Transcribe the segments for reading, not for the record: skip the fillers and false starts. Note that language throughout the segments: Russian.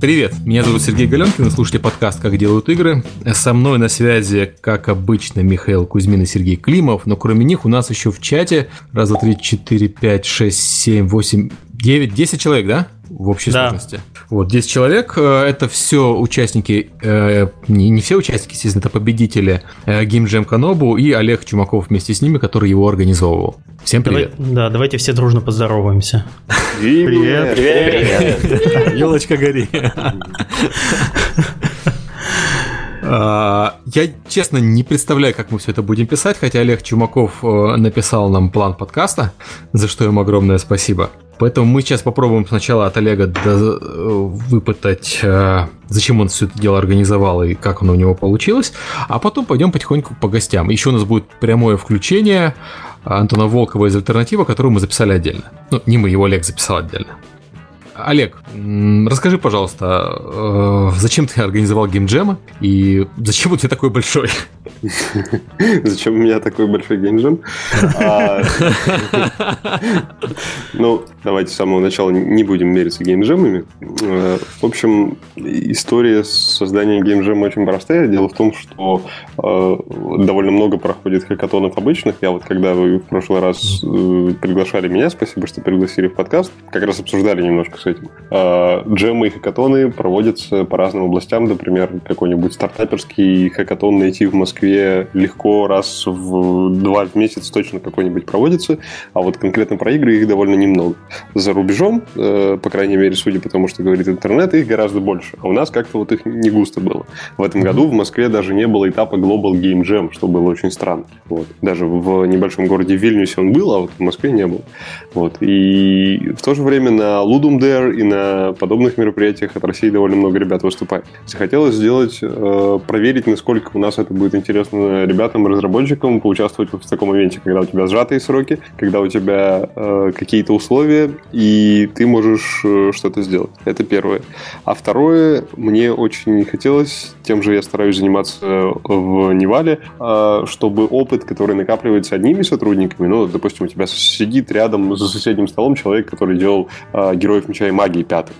Привет, меня зовут Сергей Галёнкин, вы слушаете подкаст «Как делают игры». Со мной на связи, как обычно, Михаил Кузьмин и Сергей Климов, но кроме них у нас еще в чате 1, 2, 3, 4, 5, 6, 7, 8... 9, 10 человек, да? В общей сложности. Вот, 10 человек. Это все участники, не все участники, естественно, это победители Game Jam Kanobu и Олег Чумаков вместе с ними, который его организовывал. Всем привет. Давайте все дружно поздороваемся. Привет. Привет. Привет. Ёлочка гори. Я, честно, не представляю, как мы все это будем писать, хотя Олег Чумаков написал нам план подкаста, за что ему огромное спасибо. Поэтому мы сейчас попробуем сначала от Олега выпытать, зачем он все это дело организовал и как оно у него получилось, а потом пойдем потихоньку по гостям. Еще у нас будет прямое включение Антона Волкова из «Альтернатива», которую мы записали отдельно. Ну, не мы, его Олег записал отдельно. Олег, расскажи, пожалуйста, зачем ты организовал геймджемы и зачем у тебя такой большой? Зачем у меня такой большой геймджем? Ну, давайте с самого начала не будем мериться геймджемами. В общем, история создания геймджема очень простая. Дело в том, что довольно много проходит хакатонов обычных. Я вот когда вы в прошлый раз приглашали меня, спасибо, что пригласили в подкаст, как раз обсуждали немножко с этим. Джемы и хакатоны проводятся по разным областям. Например, какой-нибудь стартаперский хакатон найти в Москве легко раз в 2 месяца точно какой-нибудь проводится, а вот конкретно про игры их довольно немного. За рубежом, по крайней мере, судя по тому, что говорит интернет, их гораздо больше. А у нас как-то вот их не густо было. В этом году в Москве даже не было этапа Global Game Jam, что было очень странно. Вот. Даже в небольшом городе Вильнюсе он был, а вот в Москве не был. Вот. И в то же время на Ludum Dare и на подобных мероприятиях от России довольно много ребят выступает. Захотелось сделать, проверить, насколько у нас это будет интересно ребятам и разработчикам поучаствовать в таком ивенте, когда у тебя сжатые сроки, когда у тебя какие-то условия, и ты можешь что-то сделать. Это первое. А второе, мне очень хотелось, тем же я стараюсь заниматься в Нивале, чтобы опыт, который накапливается одними сотрудниками, ну, допустим, у тебя сидит рядом за соседним столом человек, который делал Героев Меча и Магии пятых,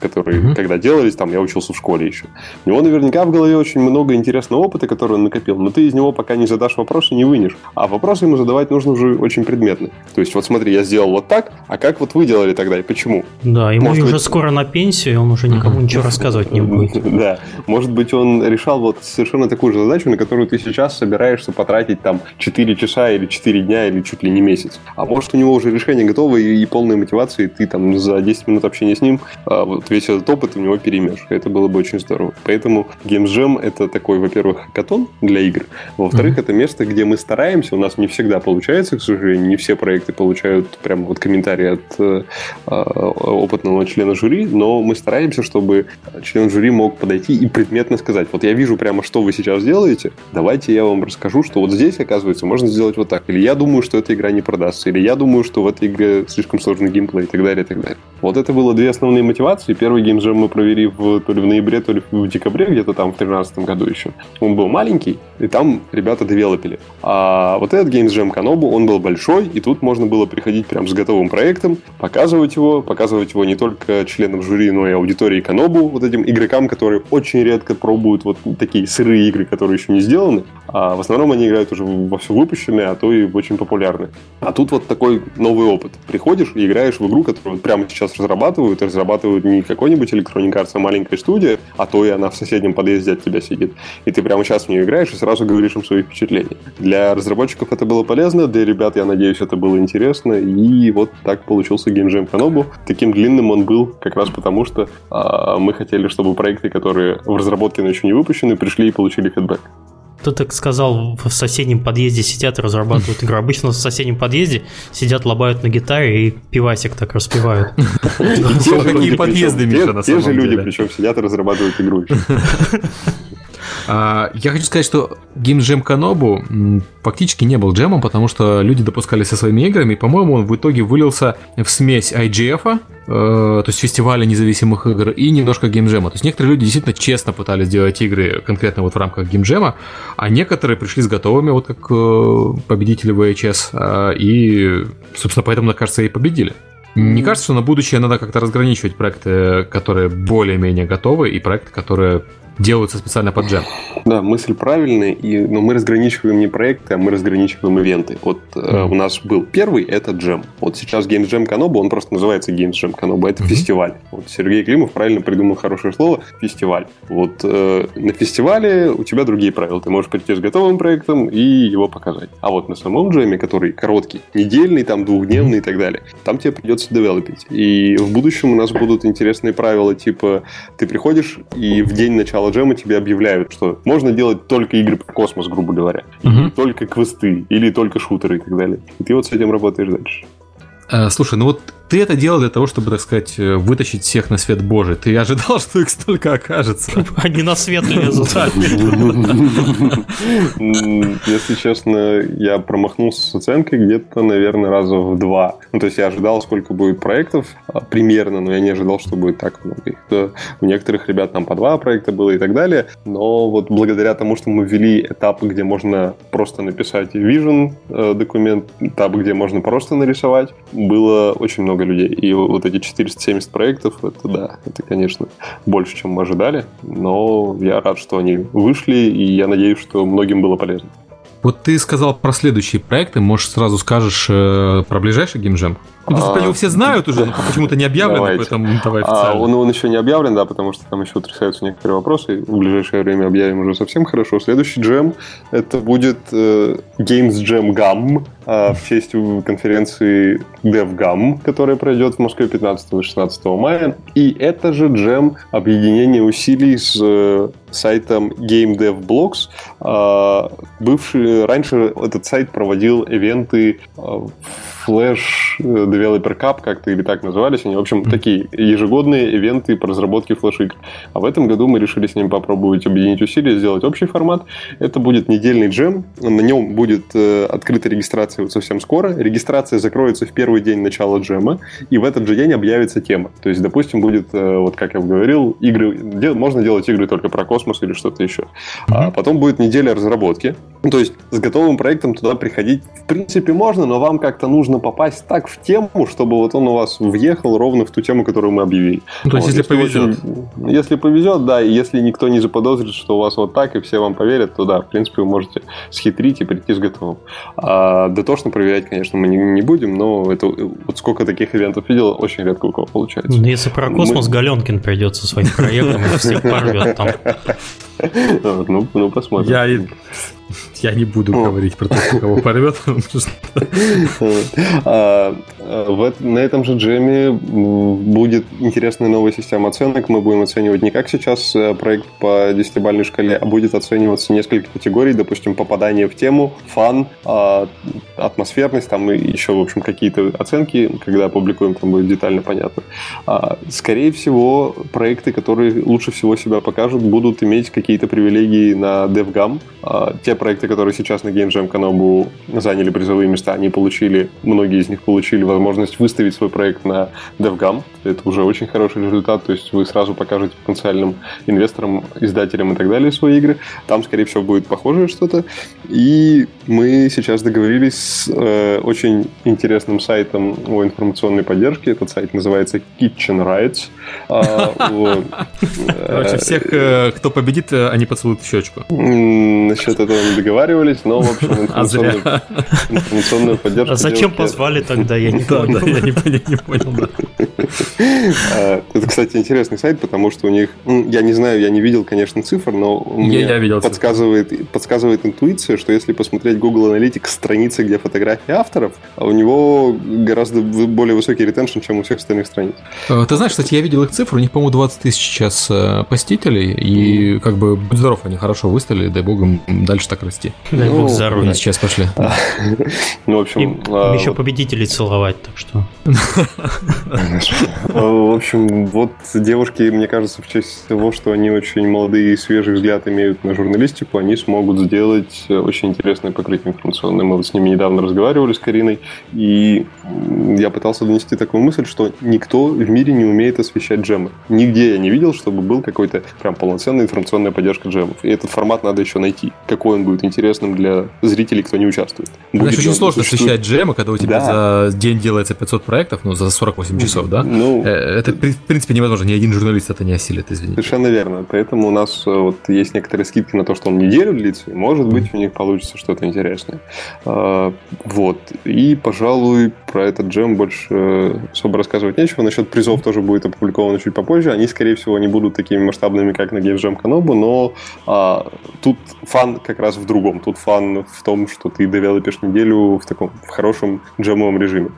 которые когда делались, там, я учился в школе еще. У него наверняка в голове очень много интересного опыта, который он накопил, но ты из него пока не задашь вопросы, не вынешь. А вопросы ему задавать нужно уже очень предметно. То есть, вот смотри, я сделал вот так, а как вот вы делали тогда и почему? Да, ему может уже быть... скоро на пенсию, и он уже никому ничего рассказывать не будет. Да, может быть, он решал вот совершенно такую же задачу, на которую ты сейчас собираешься потратить там 4 часа или 4 дня или чуть ли не месяц. А может, у него уже решение готово и полная мотивация, и ты там за 10 минут общения с ним вот весь этот опыт у него перемешь. Это было бы очень здорово. Поэтому Game Jam — это такой, во-первых, хакатон для игр. Во-вторых, это место, где мы стараемся. У нас не всегда получается, к сожалению. Не все проекты получают прям вот комментарии от опытного члена жюри, но мы стараемся, чтобы член жюри мог подойти и предметно сказать: вот я вижу прямо, что вы сейчас делаете, давайте я вам расскажу, что вот здесь, оказывается, можно сделать вот так. Или я думаю, что эта игра не продастся, или я думаю, что в этой игре слишком сложный геймплей, и так далее, и так далее. Вот это было 2 основные мотивации. Первый геймджем мы провели то ли в ноябре, то ли в декабре, где-то там в 2013 году еще. Он был маленький, и там ребята девелопили. А вот этот Games Jam Kanobu, он был большой, и тут можно было приходить прям с готовым проектом, показывать его не только членам жюри, но и аудитории Канобу, вот этим игрокам, которые очень редко пробуют вот такие сырые игры, которые еще не сделаны. А в основном они играют уже во все выпущенные, а то и очень популярные. А тут вот такой новый опыт. Приходишь и играешь в игру, которую прямо сейчас разрабатывают не какой-нибудь Electronic Arts, а маленькая студия, а то и она в соседнем подъезде от тебя сидит. И ты прямо сейчас в нее играешь и сразу говоришь им свои впечатления. Для разработчиков это было полезно, для ребят, я надеюсь, это было интересно, и вот так получился Game Jam Kanobu. Таким длинным он был как раз потому, что мы хотели, чтобы проекты, которые в разработке, но еще не выпущены, пришли и получили фидбэк. Ты так сказал, в соседнем подъезде сидят и разрабатывают игру. Обычно в соседнем подъезде сидят, лобают на гитаре и пивасик так распевают. Какие подъезды, Миша, на самом деле. Те же люди, причем сидят и разрабатывают игру. Я хочу сказать, что Game Jam Kanobu фактически не был джемом, потому что люди допускали со своими играми, и, по-моему, он в итоге вылился в смесь IGF-а, то есть фестиваля независимых игр, и немножко геймджема. То есть некоторые люди действительно честно пытались делать игры конкретно вот в рамках геймджема, а некоторые пришли с готовыми, вот как победители VHS, и, собственно, поэтому, мне кажется, и победили. Не кажется, что на будущее надо как-то разграничивать проекты, которые более-менее готовы, и проекты, которые делаются специально под джем? Да, мысль правильная, но мы разграничиваем не проекты, а мы разграничиваем ивенты. Вот у нас был первый, это джем. Вот сейчас Game Jam Kanobu, он просто называется Game Jam Kanobu, это фестиваль. Вот Сергей Климов правильно придумал хорошее слово – фестиваль. Вот на фестивале у тебя другие правила. Ты можешь прийти с готовым проектом и его показать. А вот на самом джеме, который короткий, недельный, там двухдневный и так далее, там тебе придется девелопить. И в будущем у нас будут интересные правила, типа ты приходишь и в день начала джема тебе объявляют, что можно делать только игры про космос, грубо говоря, или только квесты, или только шутеры и так далее. И ты вот с этим работаешь дальше. Слушай, ну вот ты это делал для того, чтобы, так сказать, вытащить всех на свет Божий. Ты ожидал, что их столько окажется? Они на свет лезут. Если честно, я промахнулся с оценкой где-то, наверное, раза в 2. Ну, то есть я ожидал, сколько будет проектов примерно, но я не ожидал, что будет так много их. У некоторых ребят там по 2 проекта было и так далее. Но вот благодаря тому, что мы ввели этапы, где можно просто написать vision документ, этапы, где можно просто нарисовать, было очень много людей. И вот эти 470 проектов, это да, это, конечно, больше, чем мы ожидали, но я рад, что они вышли, и я надеюсь, что многим было полезно. Вот ты сказал про следующие проекты, может, сразу скажешь про ближайший геймджем? Ну, потому что его все знают уже, но почему-то не объявлено, поэтому давай официально. Он еще не объявлен, да, потому что там еще утрясаются некоторые вопросы. В ближайшее время объявим уже совсем хорошо. Следующий джем — это будет Games Jam GAMM в честь конференции DevGAMM, которая пройдет в Москве 15-16 мая. И это же джем объединения усилий с сайтом Game Dev Blogs. Раньше этот сайт проводил ивенты Flash Developer Cup, как-то или так назывались они. В общем, такие ежегодные ивенты по разработке флеш-игр. А в этом году мы решили с ним попробовать объединить усилия, сделать общий формат. Это будет недельный джем. На нем будет открыта регистрация вот совсем скоро. Регистрация закроется в первый день начала джема, и в этот же день объявится тема. То есть, допустим, будет, вот как я говорил, игры. Можно делать игры только про космос или что-то еще. А потом будет неделя разработки. То есть, с готовым проектом туда приходить в принципе можно, но вам как-то нужно попасть так в тему, чтобы вот он у вас въехал ровно в ту тему, которую мы объявили. Ну, то есть, если повезет. Если повезет, да, и если никто не заподозрит, что у вас вот так, и все вам поверят, то да, в принципе, вы можете схитрить и прийти с готовым. Дотошно проверять, конечно, мы не будем, но это вот сколько таких ивентов видел, очень редко у кого получается. Если про космос, Галёнкин придет со своим проектом и всех порвет там. Ну, посмотрим. Я не буду говорить про то, кого порвет. На этом же джеме будет интересная новая система оценок. Мы будем оценивать не как сейчас проект по 10-бальной шкале, а будет оцениваться несколько категорий. Допустим, попадание в тему, фан, атмосферность, там и еще, в общем, какие-то оценки. Когда опубликуем, там будет детально понятно. Скорее всего, проекты, которые лучше всего себя покажут, будут иметь какие-то привилегии на DevGAMM. Те проекты, которые сейчас на Game Jam Kanobu заняли призовые места, они получили, многие из них получили возможность выставить свой проект на DevGAMM. Это уже очень хороший результат, то есть вы сразу покажете потенциальным инвесторам, издателям и так далее свои игры. Там, скорее всего, будет похожее что-то. И мы сейчас договорились с очень интересным сайтом о информационной поддержке. Этот сайт называется Kitchen Rights. Короче, всех, кто победит, они поцелуют в щечку. Насчет этого не договаривались, но, в общем, информационную поддержку... А зачем позвали тогда? Я не понял. Это, кстати, интересный сайт, потому что у них... Я не знаю, я не видел, конечно, цифр, но мне подсказывает интуиция, что если посмотреть Google Analytics страницы, где фотографии авторов, у него гораздо более высокий ретеншн, чем у всех остальных страниц. Ты знаешь, кстати, я видел их цифры, у них, по-моему, 20 000 сейчас посетителей, и как бы, будь здоров, они хорошо выставили, дай бог им дальше так расти. Дай бог здоровья. Сейчас пошли. Ну, в общем... Еще победителей целовать, так что... В общем, вот девушки, мне кажется, в честь того, что они очень молодые и свежий взгляд имеют на журналистику, они смогут сделать очень интересное покрытие информационное. Мы вот с ними недавно разговаривали, с Кариной, и я пытался донести такую мысль, что никто в мире не умеет освещать джемы. Нигде я не видел, чтобы был какой-то прям полноценная информационная поддержка джемов. И этот формат надо еще найти. Какой он будет интересным для зрителей, кто не участвует. Значит, очень сложно освещать джемы, когда у тебя за день делается 500 проектов, но за 48 часов, да? Ну, это, в принципе, невозможно. Ни один журналист это не осилит, извините. Совершенно верно. Поэтому у нас вот есть некоторые скидки на то, что он неделю длится, и, может быть, у них получится что-то интересное. Вот. И, пожалуй, про этот джем больше особо рассказывать нечего. Насчет призов тоже будет опубликовано чуть попозже. Они, скорее всего, не будут такими масштабными, как на Game Jam Kanobu, но тут фан как раз в другом. Тут фан в том, что ты девелопишь неделю в таком в хорошем джемовом режиме.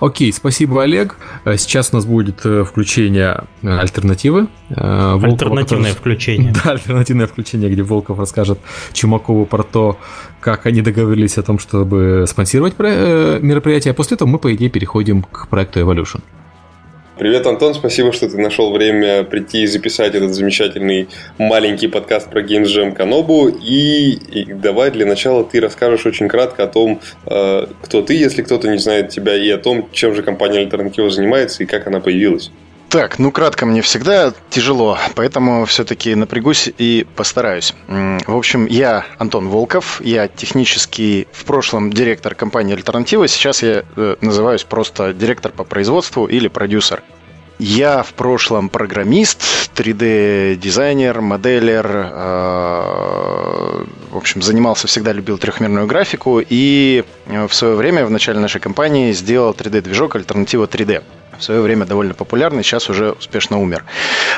Окей, спасибо, Олег. Сейчас у нас будет включение альтернативы. Альтернативное включение. Да, альтернативное включение, где Волков расскажет Чумакову про то, как они договорились о том, чтобы спонсировать мероприятие. А после этого мы, по идее, переходим к проекту Evolution. Привет, Антон, спасибо, что ты нашел время прийти и записать этот замечательный маленький подкаст про Game Jam Kanobu. И давай для начала ты расскажешь очень кратко о том, кто ты, если кто-то не знает тебя, и о том, чем же компания Альтернатива занимается и как она появилась. Так, ну кратко мне всегда тяжело, поэтому все-таки напрягусь и постараюсь. В общем, я Антон Волков, я технический в прошлом директор компании «Альтернатива», сейчас я называюсь просто директор по производству или продюсер. Я в прошлом программист, 3D-дизайнер, моделер, в общем, занимался, всегда любил трехмерную графику и в свое время в начале нашей компании сделал 3D-движок «Альтернатива 3D». В свое время довольно популярный, сейчас уже успешно умер.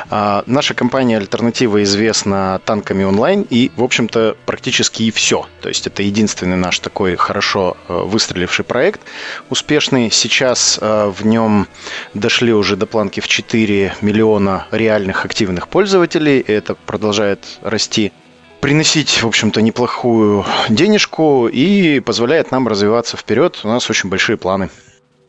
Наша компания «Альтернатива» известна танками онлайн и, в общем-то, практически и все. То есть это единственный наш такой хорошо выстреливший проект, успешный. Сейчас в нем дошли уже до планки в 4 миллиона реальных активных пользователей. Это продолжает расти, приносить, в общем-то, неплохую денежку и позволяет нам развиваться вперед. У нас очень большие планы.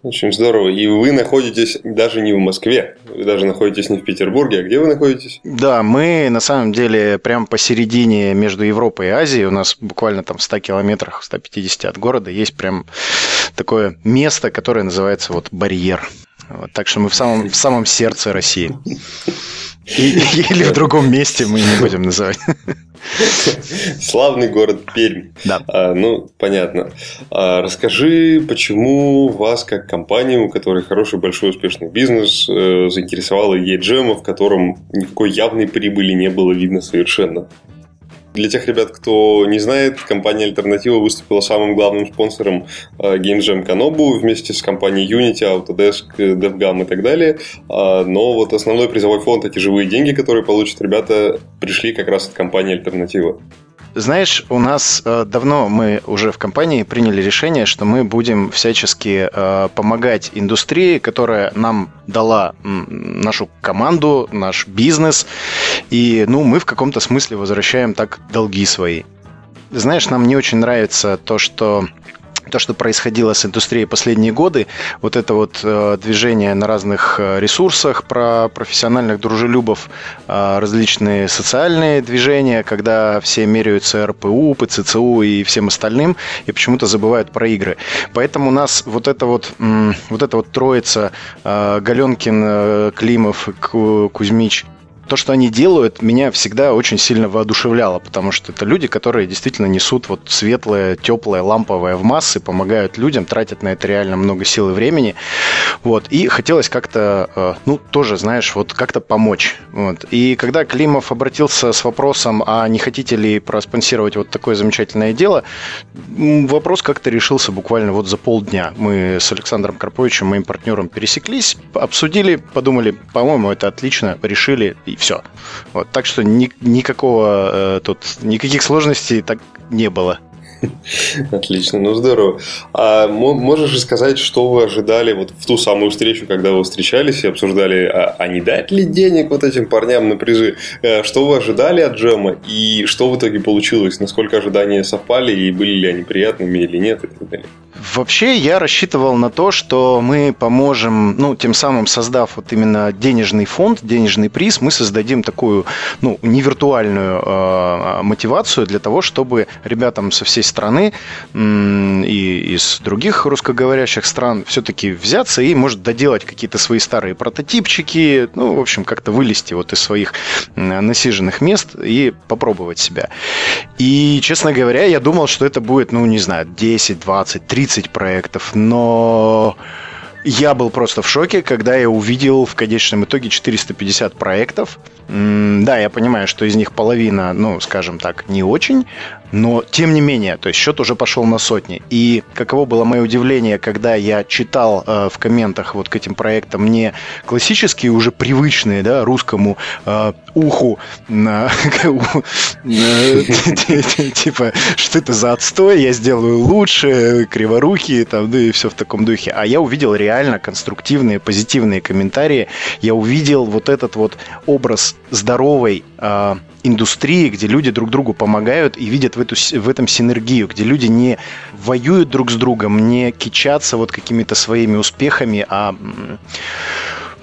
Очень здорово. И вы находитесь даже не в Москве, вы даже находитесь не в Петербурге. А где вы находитесь? Да, мы на самом деле прямо посередине между Европой и Азией. У нас буквально там в 100 километрах, 150 от города есть прям такое место, которое называется вот «Барьер». Вот, так что мы в самом сердце России. Или в другом месте мы не будем называть. Славный город Пермь. Да. Ну, понятно. Расскажи, почему вас, как компанию, у которой хороший, большой, успешный бизнес, заинтересовала E-Jam, в котором никакой явной прибыли не было видно совершенно. Для тех ребят, кто не знает, компания «Альтернатива» выступила самым главным спонсором Game Jam Kanobu вместе с компанией Unity, Autodesk, DevGAMM и так далее. Но вот основной призовой фонд, эти живые деньги, которые получат ребята, пришли как раз от компании «Альтернатива». Знаешь, у нас давно мы уже в компании приняли решение, что мы будем всячески помогать индустрии, которая нам дала нашу команду, наш бизнес, и ну, мы в каком-то смысле возвращаем так долги свои. Знаешь, нам не очень нравится то, что происходило с индустрией последние годы, вот это вот движение на разных ресурсах про профессиональных дружелюбов, различные социальные движения, когда все меряются РПУ, ПЦЦУ и всем остальным, и почему-то забывают про игры. Поэтому у нас вот эта вот троица Галёнкин, Климов, Кузьмич, то, что они делают, меня всегда очень сильно воодушевляло, потому что это люди, которые действительно несут вот светлое, теплое, ламповое в массы, помогают людям, тратят на это реально много сил и времени. Вот. И хотелось как-то, ну, тоже, знаешь, вот как-то помочь. Вот. И когда Климов обратился с вопросом, а не хотите ли проспонсировать вот такое замечательное дело, вопрос как-то решился буквально вот за полдня. Мы с Александром Карповичем, моим партнером, пересеклись, обсудили, подумали, по-моему, это отлично, решили. И все. Вот, так что никаких сложностей так не было. Отлично, ну здорово. А можешь рассказать, что вы ожидали вот в ту самую встречу, когда вы встречались и обсуждали, а не дать ли денег вот этим парням на призы? Что вы ожидали от джема и что в итоге получилось? Насколько ожидания совпали и были ли они приятными или нет? И так далее? Вообще я рассчитывал на то, что мы поможем, ну, тем самым создав вот именно денежный фонд, денежный приз, мы создадим такую, ну, невиртуальную мотивацию для того, чтобы ребятам со всей страны и из других русскоговорящих стран все-таки взяться и, может, доделать какие-то свои старые прототипчики, ну, в общем, как-то вылезти вот из своих насиженных мест и попробовать себя. И, честно говоря, я думал, что это будет, ну, не знаю, 10, 20, 30 проектов, но... Я был просто в шоке, когда я увидел в конечном итоге 450 проектов. Да, я понимаю, что из них половина, ну, скажем так, не очень, но тем не менее, то есть счет уже пошел на сотни. И каково было мое удивление, когда я читал в комментах вот к этим проектам не классические, уже привычные, да, русскому уху, типа, что это за отстой, я сделаю лучше, криворукие, там, ну и все в таком духе. А я увидел реально конструктивные, позитивные комментарии. Я увидел вот этот вот образ здоровой индустрии, где люди друг другу помогают и видят в этом синергию, где люди не воюют друг с другом, не кичатся вот какими-то своими успехами, а...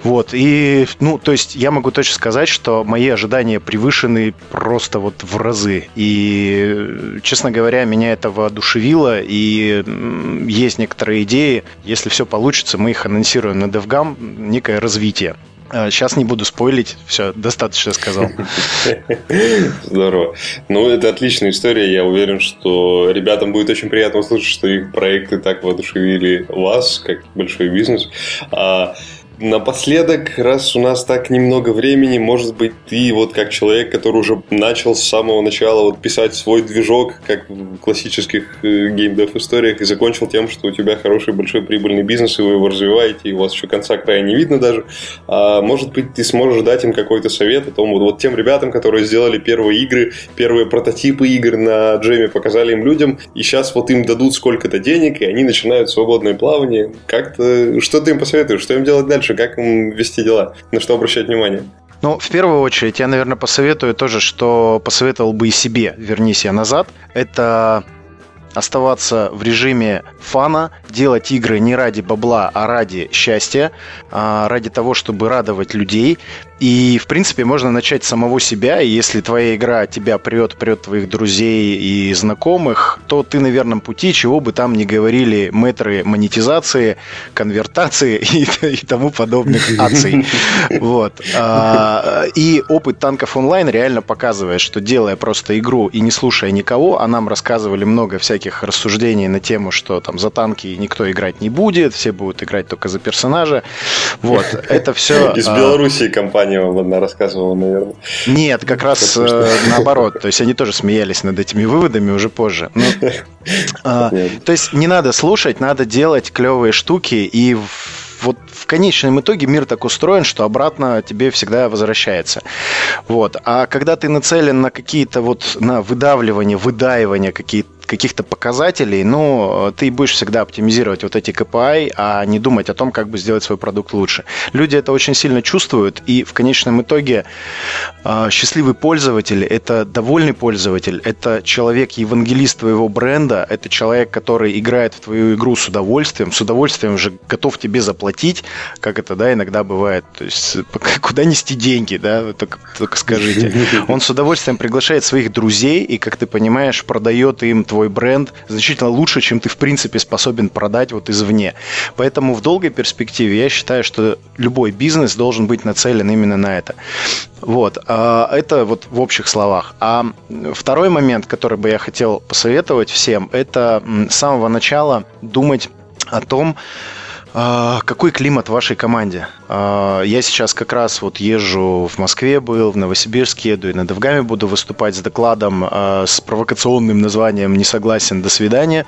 Вот, и, ну, то есть я могу точно сказать, что мои ожидания превышены просто вот в разы. И, честно говоря, меня это воодушевило, и есть некоторые идеи, если все получится, мы их анонсируем на DevGAMM, некое развитие. Сейчас не буду спойлить, все, достаточно сказал. Здорово. Ну, это отличная история, я уверен, что ребятам будет очень приятно услышать, что их проекты так воодушевили вас, как большой бизнес. Напоследок, раз у нас так немного времени, может быть, ты вот как человек, который уже начал с самого начала вот писать свой движок, как в классических геймдев-историях, и закончил тем, что у тебя хороший большой прибыльный бизнес, и вы его развиваете, и у вас еще конца края не видно даже. Может быть, ты сможешь дать им какой-то совет о том, вот тем ребятам, которые сделали первые игры, первые прототипы игр на джеме, показали им людям, и сейчас вот им дадут сколько-то денег, и они начинают свободное плавание. Как-то, что ты им посоветуешь, что им делать дальше? Как им вести дела? На что обращать внимание? Ну, в первую очередь, я, наверное, посоветую то же, что посоветовал бы и себе, вернись я назад. Это оставаться в режиме фана, делать игры не ради бабла, а ради счастья, ради того, чтобы радовать людей. И, в принципе, можно начать с самого себя. И если твоя игра тебя прет твоих друзей и знакомых, то ты на верном пути, чего бы там ни говорили метры монетизации, конвертации и тому подобных акций. Вот. И опыт танков онлайн реально показывает, что делая просто игру и не слушая никого, а нам рассказывали много всяких рассуждений на тему, что там за танки никто играть не будет, все будут играть только за персонажа. Вот. Это все... Из Белоруссии компания она рассказывала, наверное. Нет, как раз наоборот. То есть они тоже смеялись над этими выводами уже позже. Но, то есть не надо слушать, надо делать клевые штуки. И вот в конечном итоге мир так устроен, что обратно тебе всегда возвращается. Вот. А когда ты нацелен на какие-то вот, на выдавливание, выдаивание каких-то показателей, но ты будешь всегда оптимизировать вот эти KPI, а не думать о том, как бы сделать свой продукт лучше. Люди это очень сильно чувствуют, и в конечном итоге счастливый пользователь – это довольный пользователь, это человек-евангелист твоего бренда, это человек, который играет в твою игру с удовольствием же готов тебе заплатить, как это, да, иногда бывает, то есть куда нести деньги, да, только скажите. Он с удовольствием приглашает своих друзей и, как ты понимаешь, продает им твой бренд значительно лучше, чем ты, в принципе, способен продать вот извне. Поэтому в долгой перспективе я считаю, что любой бизнес должен быть нацелен именно на это. Вот. Это вот в общих словах. А второй момент, который бы я хотел посоветовать всем, это с самого начала думать о том, какой климат в вашей команде? Я сейчас как раз вот езжу в Москве был, в Новосибирске еду и на DevGAMM буду выступать с докладом с провокационным названием «Не согласен, до свидания».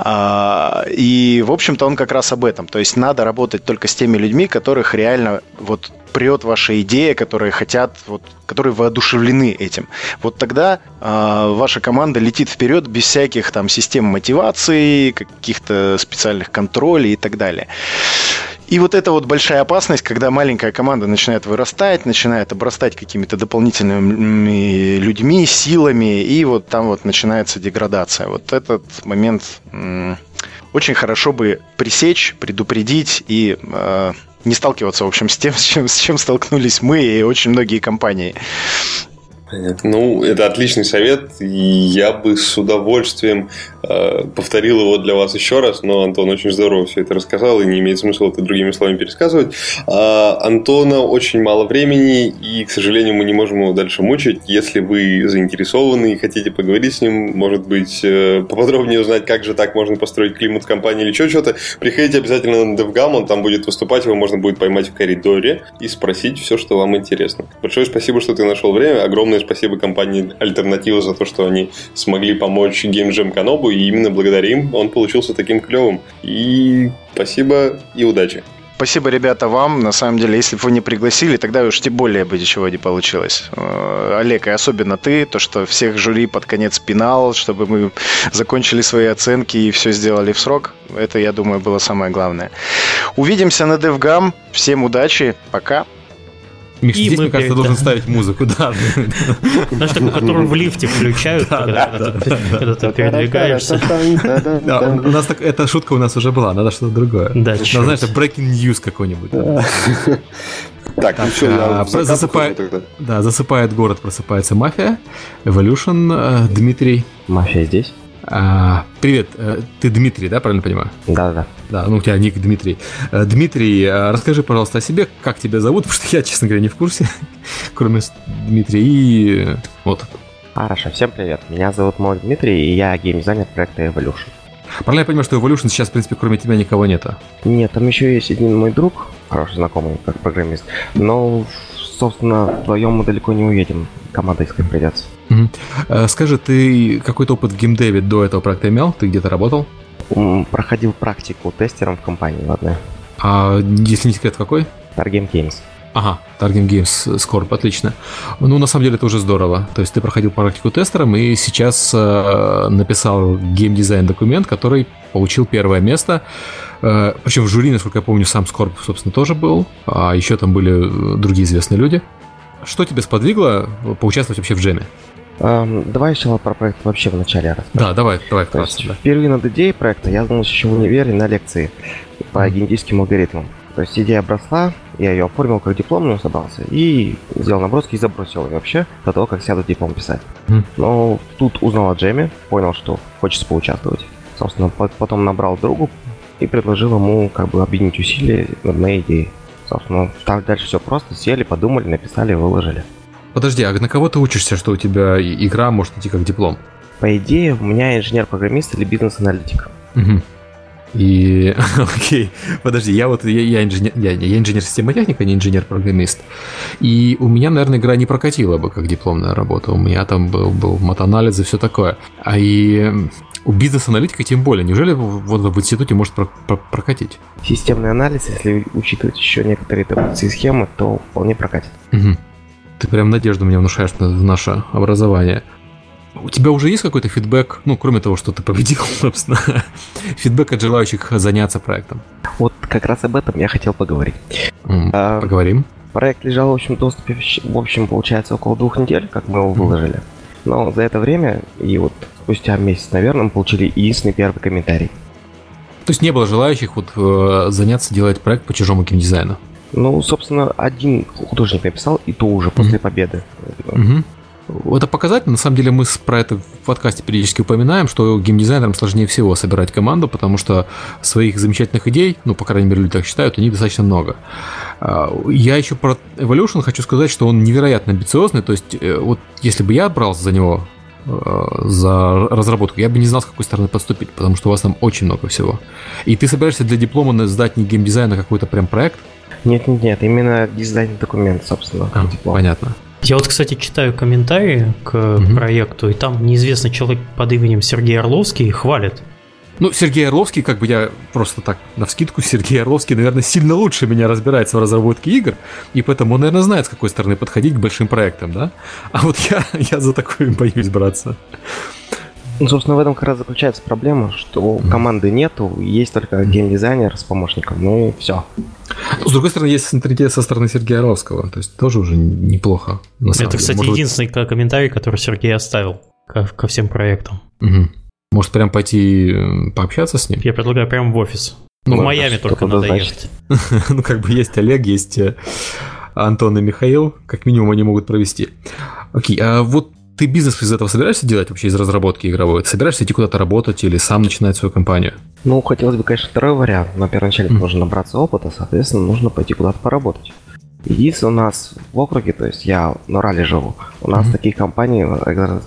И, в общем-то, он как раз об этом. То есть надо работать только с теми людьми, которых реально вот прет ваша идея, которые хотят, вот, которые воодушевлены этим. Вот тогда ваша команда летит вперед без всяких там систем мотивации, каких-то специальных контролей и так далее. И вот эта вот большая опасность, когда маленькая команда начинает вырастать, начинает обрастать какими-то дополнительными людьми, силами, и вот там вот начинается деградация. Вот этот момент очень хорошо бы пресечь, предупредить и не сталкиваться, в общем, с тем, с чем столкнулись мы и очень многие компании. Понятно. Ну, это отличный совет, и я бы с удовольствием повторил его для вас еще раз, но Антон очень здорово все это рассказал, и не имеет смысла это другими словами пересказывать. Антона очень мало времени, и, к сожалению, мы не можем его дальше мучить. Если вы заинтересованы и хотите поговорить с ним, может быть, поподробнее узнать, как же так можно построить климат в компании или что-то, приходите обязательно на DevGAMM, он там будет выступать, его можно будет поймать в коридоре и спросить все, что вам интересно. Большое спасибо, что ты нашел время, огромное спасибо компании «Альтернатива» за то, что они смогли помочь Game Jam Канобу, и именно благодаря им он получился таким клевым. И спасибо, и удачи. Спасибо, ребята, вам. На самом деле, если бы вы не пригласили, тогда уж тем более бы ничего не получилось. Олег, и особенно ты, то, что всех жюри под конец пинал, чтобы мы закончили свои оценки и все сделали в срок, это, я думаю, было самое главное. Увидимся на DevGAMM. Всем удачи. Пока. Миш, и здесь, мне кажется, должен ставить музыку, да. Знаешь, такую, которую в лифте включают, когда ты передвигаешься. Эта шутка у нас уже была, надо что-то другое. Да, знаешь, breaking news какой-нибудь. Так, ну все, да, засыпает город, просыпается мафия. Evolution, Дмитрий. Мафия здесь. Привет, ты Дмитрий, да, правильно понимаю? Да. Да, ну у тебя ник Дмитрий. Дмитрий, расскажи, пожалуйста, о себе, как тебя зовут, потому что я, честно говоря, не в курсе, кроме Дмитрия, и вот. Хорошо, всем привет, меня зовут Молод Дмитрий, и я геймдизайнер проекта Evolution. Правильно я понимаю, что Evolution сейчас, в принципе, кроме тебя никого нету? Нет, там еще есть один мой друг, хороший знакомый, как программист, но... Собственно, вдвоем мы далеко не уедем. Команда искать придется. Скажи, ты какой-то опыт в геймдеве до этого проекта имел? Ты где-то работал? Проходил практику тестером в компании, ладно. А если не секрет, какой? Target Games. Ага, Target Games Corp, отлично. Ну, на самом деле, это уже здорово. То есть ты проходил практику тестером и сейчас написал геймдизайн-документ, который получил первое место. Причем в жюри, насколько я помню, сам Скорб, собственно, тоже был. А еще там были другие известные люди. Что тебя сподвигло поучаствовать вообще в джеме? Давай еще про проект вообще вначале расскажу. Да, давай вкратце. Да. Впервые над идеей проекта я знал еще в универе на лекции по генетическим алгоритмам. То есть идея обросла, я ее оформил как дипломную, собрался и сделал наброски и забросил ее вообще до того, как сяду диплом писать. Но тут узнал о джеме, понял, что хочется поучаствовать. Собственно, потом набрал другу и предложил ему как бы объединить усилия над моей идеей. Собственно, там дальше все просто. Сели, подумали, написали, выложили. Подожди, а на кого ты учишься, что у тебя игра может идти как диплом? По идее, у меня инженер-программист или бизнес-аналитик. Угу. И, окей, подожди, я инженер-системотехника, не инженер-программист. И у меня, наверное, игра не прокатила бы как дипломная работа. У меня там был матанализ и все такое. А и... У бизнес-аналитика тем более. Неужели в институте может прокатить? Системный анализ, если учитывать еще некоторые таблицы и схемы, то вполне прокатит. Угу. Ты прям надежду мне внушаешь в наше образование. У тебя уже есть какой-то фидбэк, ну, кроме того, что ты победил, собственно, фидбэк от желающих заняться проектом? Вот как раз об этом я хотел поговорить. Поговорим. Проект лежал в общем доступе, в общем, получается, около 2 недель, как мы его выложили. Но за это время, и вот спустя месяц, наверное, мы получили единственный первый комментарий. То есть не было желающих вот заняться, делать проект по чужому геймдизайну? Ну, собственно, один художник написал, и то уже после победы. Это показатель. На самом деле мы про это в подкасте периодически упоминаем, что геймдизайнерам сложнее всего собирать команду, потому что своих замечательных идей, ну, по крайней мере, люди так считают, у них достаточно много. Я еще про Evolution хочу сказать, что он невероятно амбициозный. То есть вот если бы я брался за него, за разработку, я бы не знал, с какой стороны подступить, потому что у вас там очень много всего. И ты собираешься для диплома сдать не геймдизайн, а какой-то прям проект? Нет, именно дизайн документ, собственно. Понятно. Я вот, кстати, читаю комментарии к проекту, и там неизвестный человек под именем Сергей Орловский хвалит. Ну, Сергей Орловский, как бы я просто так навскидку, Сергей Орловский, наверное, сильно лучше меня разбирается в разработке игр, и поэтому он, наверное, знает, с какой стороны подходить к большим проектам, да? А вот я за такое боюсь браться. Ну, собственно, в этом как раз заключается проблема, что команды нету, есть только геймдизайнер с помощником, ну и все. С другой стороны, есть интерес со стороны Сергея Орловского, то есть тоже уже неплохо. Это, кстати, может единственный комментарий, который Сергей оставил ко всем проектам. Угу. Может, прям пойти пообщаться с ним? Я предлагаю прям в офис. Ну, в Майами только надо ехать. Ну, как бы есть Олег, есть Антон и Михаил. Как минимум, они могут провести. Окей, а вот ты бизнес из этого собираешься делать вообще, из разработки игровой? Ты собираешься идти куда-то работать или сам начинать свою компанию? Ну, хотелось бы, конечно, второй вариант. Но первоначально нужно набраться опыта, соответственно, нужно пойти куда-то поработать. Единственное, у нас в округе, то есть я в Урале живу, у нас таких компаний,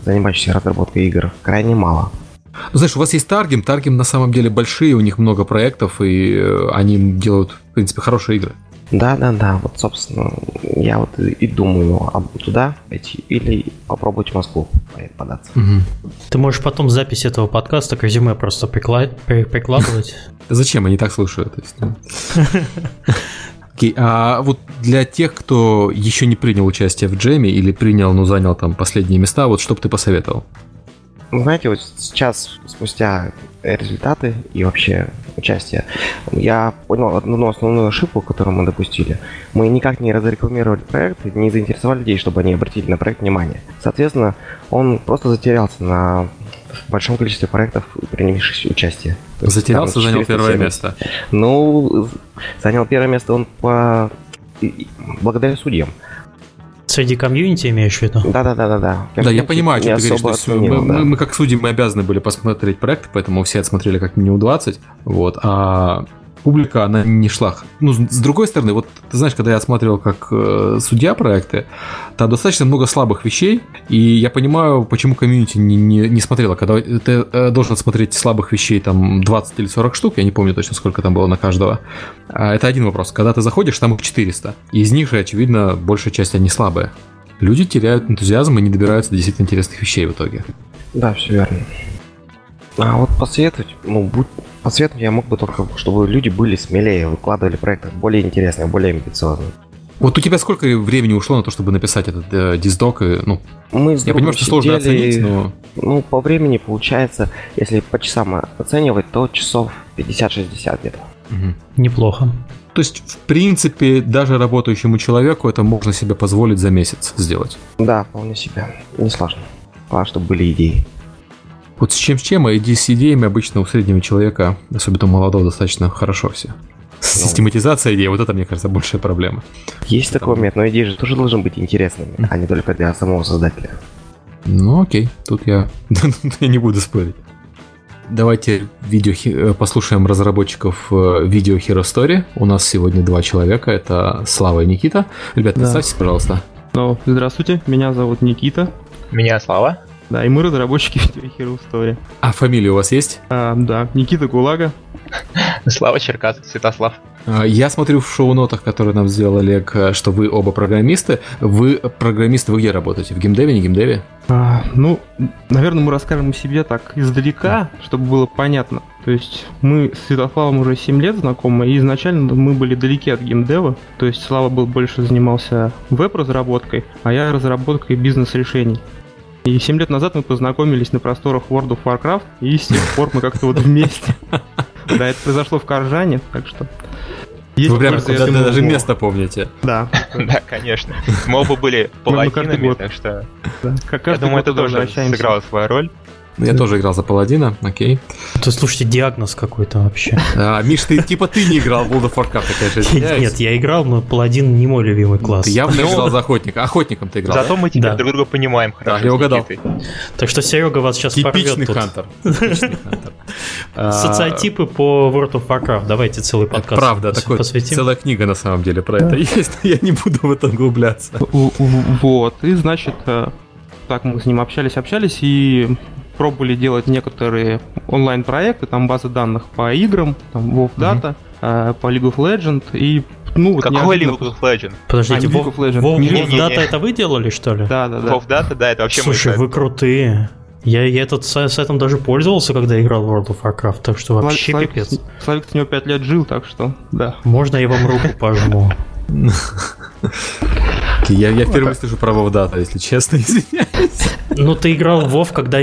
занимающихся разработкой игр, крайне мало. Ну, знаешь, у вас есть Target, Target на самом деле большие, у них много проектов, и они делают, в принципе, хорошие игры. Да, вот, собственно, я вот и думаю туда пойти или попробовать в Москву податься. Угу. Ты можешь потом запись этого подкаста к резюме просто прикладывать. Зачем? Они так слушают. Окей, а вот для тех, кто еще не принял участие в джеме или принял, но занял там последние места, вот что бы ты посоветовал? Знаете, вот сейчас, спустя результаты и вообще участие, я понял одну основную ошибку, которую мы допустили. Мы никак не разрекламировали проект, не заинтересовали людей, чтобы они обратили на проект внимание. Соответственно, он просто затерялся на большом количестве проектов, принявших участие. Затерялся, там, занял первое место? Ну, занял первое место он благодаря судьям. Среди комьюнити, имеешь в виду? Да. Да, я понимаю, что ты говоришь, что все, мы как судьи, мы обязаны были посмотреть проект, поэтому все отсмотрели как минимум 20, вот, а публика, она не шла. Ну, с другой стороны, вот, ты знаешь, когда я отсматривал как судья проекты, там достаточно много слабых вещей, и я понимаю, почему комьюнити не смотрела. Когда ты должен отсмотреть слабых вещей, там, 20 или 40 штук, я не помню точно, сколько там было на каждого. Это один вопрос. Когда ты заходишь, там их 400. И из них же, очевидно, большая часть, они слабые. Люди теряют энтузиазм и не добираются до действительно интересных вещей в итоге. Да, все верно. А вот посоветовать, посоветовать я мог бы только, чтобы люди были смелее, выкладывали проекты более интересные, более амбициозные. Вот у тебя сколько времени ушло на то, чтобы написать этот диздок? Я понимаю, что сложно оценить, но... Ну, по времени получается, если по часам оценивать, то часов 50-60 где-то. Угу. Неплохо. То есть, в принципе, даже работающему человеку это можно себе позволить за месяц сделать? Да, вполне себе. Несложно. Главное, чтобы были идеи. Вот с чем, а иди с идеями обычно у среднего человека, особенно у молодого, достаточно хорошо все. Систематизация идей, вот это, мне кажется, большая проблема. Есть такой момент, но идеи же тоже должны быть интересными, а не только для самого создателя. Ну окей, тут я не буду спорить. Давайте послушаем разработчиков Video Hero Story. У нас сегодня два человека, это Слава и Никита. Ребята, представьтесь, пожалуйста. Здравствуйте, меня зовут Никита. Меня Слава. Да, и мы разработчики Video Hero Story. А фамилия у вас есть? Да, Никита Кулага. Слава Черкас, Святослав. Я смотрю в шоу-нотах, которые нам сделал Олег, что вы оба программисты. Вы программисты, вы где работаете? В геймдеве, не геймдеве? Наверное, мы расскажем о себе так издалека, чтобы было понятно. То есть мы с Святославом уже 7 лет знакомы, и изначально мы были далеки от геймдева. То есть Слава был больше занимался веб-разработкой, а я разработкой бизнес-решений. И 7 лет назад мы познакомились на просторах World of Warcraft, и с тех пор мы как-то вот вместе. Да, это произошло в Коржане, так что... Вы прям даже место помните. Да. Да, конечно. Мы оба были паладинами, так что... Я думаю, это тоже сыграло свою роль. Я тоже играл за паладина, окей. Это, слушайте, диагноз какой-то вообще. Миш, ты не играл в World of Warcraft, конечно. Нет, я играл, но паладин не мой любимый класс. Ты явно играл за охотника. Охотником ты играл. Зато мы тебя друг друга понимаем хорошо. Я угадал. Так что Серега вас сейчас порвет. Типичный хантер. Социотипы по World of Warcraft. Давайте целый подкаст. Правда, целая книга на самом деле про это есть. Я не буду в это углубляться. Вот, и значит, так мы с ним общались и... Пробовали делать некоторые онлайн-проекты, там базы данных по играм, там WoW Data, по League of Legends и... Какой League of Legends? Подождите, WoW Data это вы делали, что ли? Да. WoW Data, да, это вообще... Слушай, вы крутые. Я этот сайтом даже пользовался, когда играл в World of Warcraft, так что вообще пипец. Славик с него 5 лет жил, так что да. Можно я вам руку пожму? Я впервые слышу про WoW Data, если честно, извиняюсь. Ну, ты играл в WoW, когда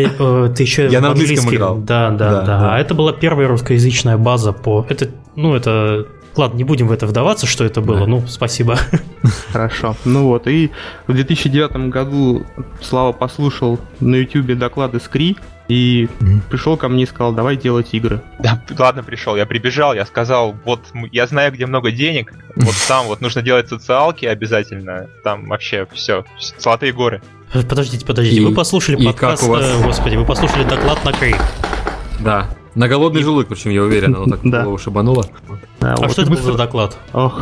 ты еще я на английском играл. Да. А это была первая русскоязычная база по... Это... Ладно, не будем в это вдаваться, что это было. Да. Ну, спасибо. Хорошо. Ну вот, и в 2009 году Слава послушал на Ютубе доклады Скри и пришел ко мне и сказал, давай делать игры. Да, ладно, пришел. Я прибежал, я сказал, вот я знаю, где много денег, вот там вот нужно делать социалки обязательно. Там вообще все, золотые горы. Подождите, вы послушали подкаст, господи, вы послушали доклад на Крик. Да. На голодный желудок, причем, я уверен, оно так голову шибануло. А что это был за доклад? Ох,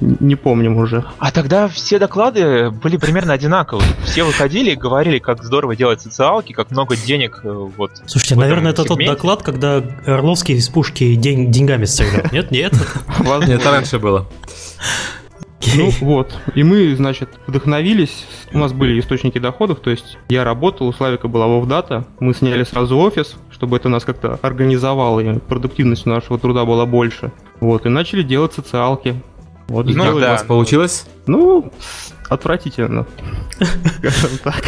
не помним уже. А тогда все доклады были примерно одинаковые. Все выходили и говорили, как здорово делать социалки, как много денег. Вот. Слушайте, наверное, это тот доклад, когда Орловский из пушки деньгами стрелял. Нет? Нет, раньше было. Ну вот, и мы, значит, вдохновились, у нас были источники доходов, то есть я работал, у Славика была WoW Data, мы сняли сразу офис, чтобы это нас как-то организовало, и продуктивность нашего труда была больше, вот, и начали делать социалки. Вот, и как у вас получилось? Ну, отвратительно, скажем так.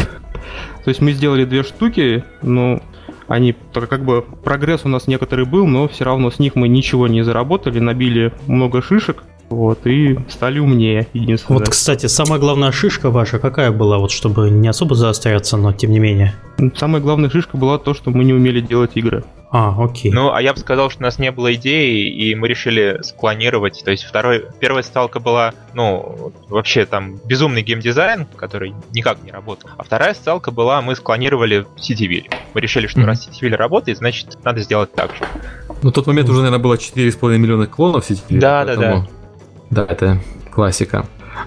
То есть мы сделали 2 штуки, но они, как бы, прогресс у нас некоторый был, но все равно с них мы ничего не заработали, набили много шишек. Вот, и стали умнее, единственное. Вот, кстати, самая главная шишка ваша какая была? Вот, чтобы не особо заостряться, но тем не менее. Самая главная шишка была то, что мы не умели делать игры. А, окей. Ну, а я бы сказал, что у нас не было идеи, и мы решили склонировать. То есть первая сталка была, ну, вообще там безумный геймдизайн, который никак не работал. А вторая сталка была, мы склонировали CityVille. Мы решили, что раз CityVille работает, значит, надо сделать так же. Ну, в тот момент уже, наверное, было 4,5 миллиона клонов CityVille. Да. Да, это классика.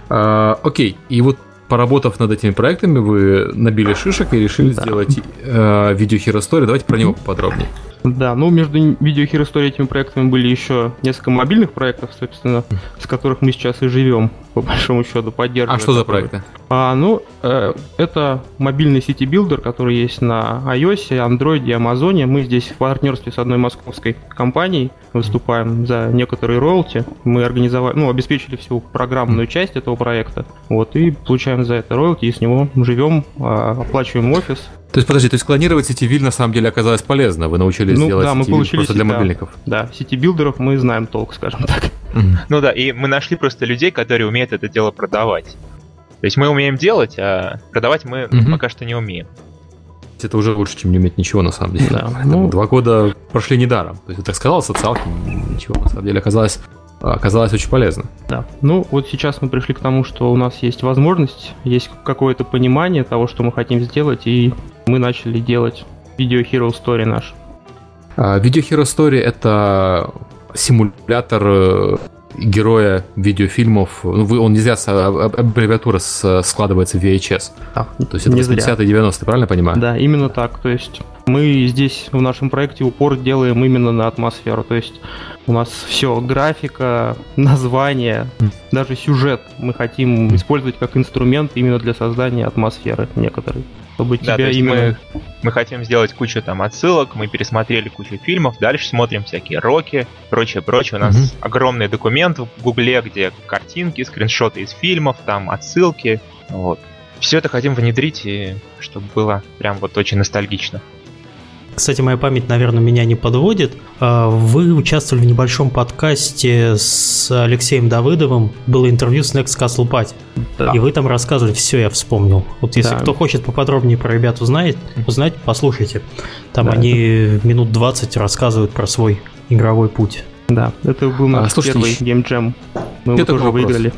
Окей, и вот поработав над этими проектами, вы набили шишек и решили сделать Video Hero Story. Давайте про него поподробнее. Да, ну между Video Hero Story и этими проектами были еще несколько мобильных проектов, собственно, с которых мы сейчас и живем, по большому счету, поддерживаем. А что за проекты? Это мобильный сити-билдер, который есть на iOS, Android и Амазоне. Мы здесь в партнерстве с одной московской компанией выступаем за некоторые роялти. Мы организовали, обеспечили всю программную часть этого проекта, вот, и получаем за это роялти, и с него живем, оплачиваем офис. То есть клонировать CityVille на самом деле оказалось полезно. Вы научились делать CityVille просто для мобильников. Да, сити-билдеров мы знаем толк, скажем так. Ну да, и мы нашли просто людей, которые умеют это дело продавать. То есть мы умеем делать, а продавать мы пока что не умеем. Это уже лучше, чем не уметь ничего, на самом деле. Да, 2 года прошли недаром. То есть я так сказал, социалки, ничего, на самом деле, оказалось очень полезно. Да. Ну, вот сейчас мы пришли к тому, что у нас есть возможность, есть какое-то понимание того, что мы хотим сделать, и мы начали делать Video Hero Story наш. Video Hero Story — это симулятор героя видеофильмов. Он не зря, аббревиатура складывается в VHS. Да, то есть это 80-е, 90-е, правильно понимаю? Да, именно так. То есть мы здесь в нашем проекте упор делаем именно на атмосферу. То есть у нас все, графика, название, даже сюжет мы хотим использовать как инструмент именно для создания атмосферы некоторой. Чтобы да, тебя именно... мы хотим сделать кучу там отсылок, мы пересмотрели кучу фильмов, дальше смотрим всякие роки, прочее. У нас огромный документ в Гугле, где картинки, скриншоты из фильмов, там отсылки. Вот. Все это хотим внедрить, и чтобы было прям вот очень ностальгично. Кстати, моя память, наверное, меня не подводит. Вы участвовали в небольшом подкасте с Алексеем Давыдовым. Было интервью с Next Castle Party. Да. И вы там рассказывали, все я вспомнил. Вот если кто хочет поподробнее про ребят узнать, послушайте. Там они минут 20 рассказывают про свой игровой путь. Да, это был наш первый Game Jam. Мы его тоже выиграли.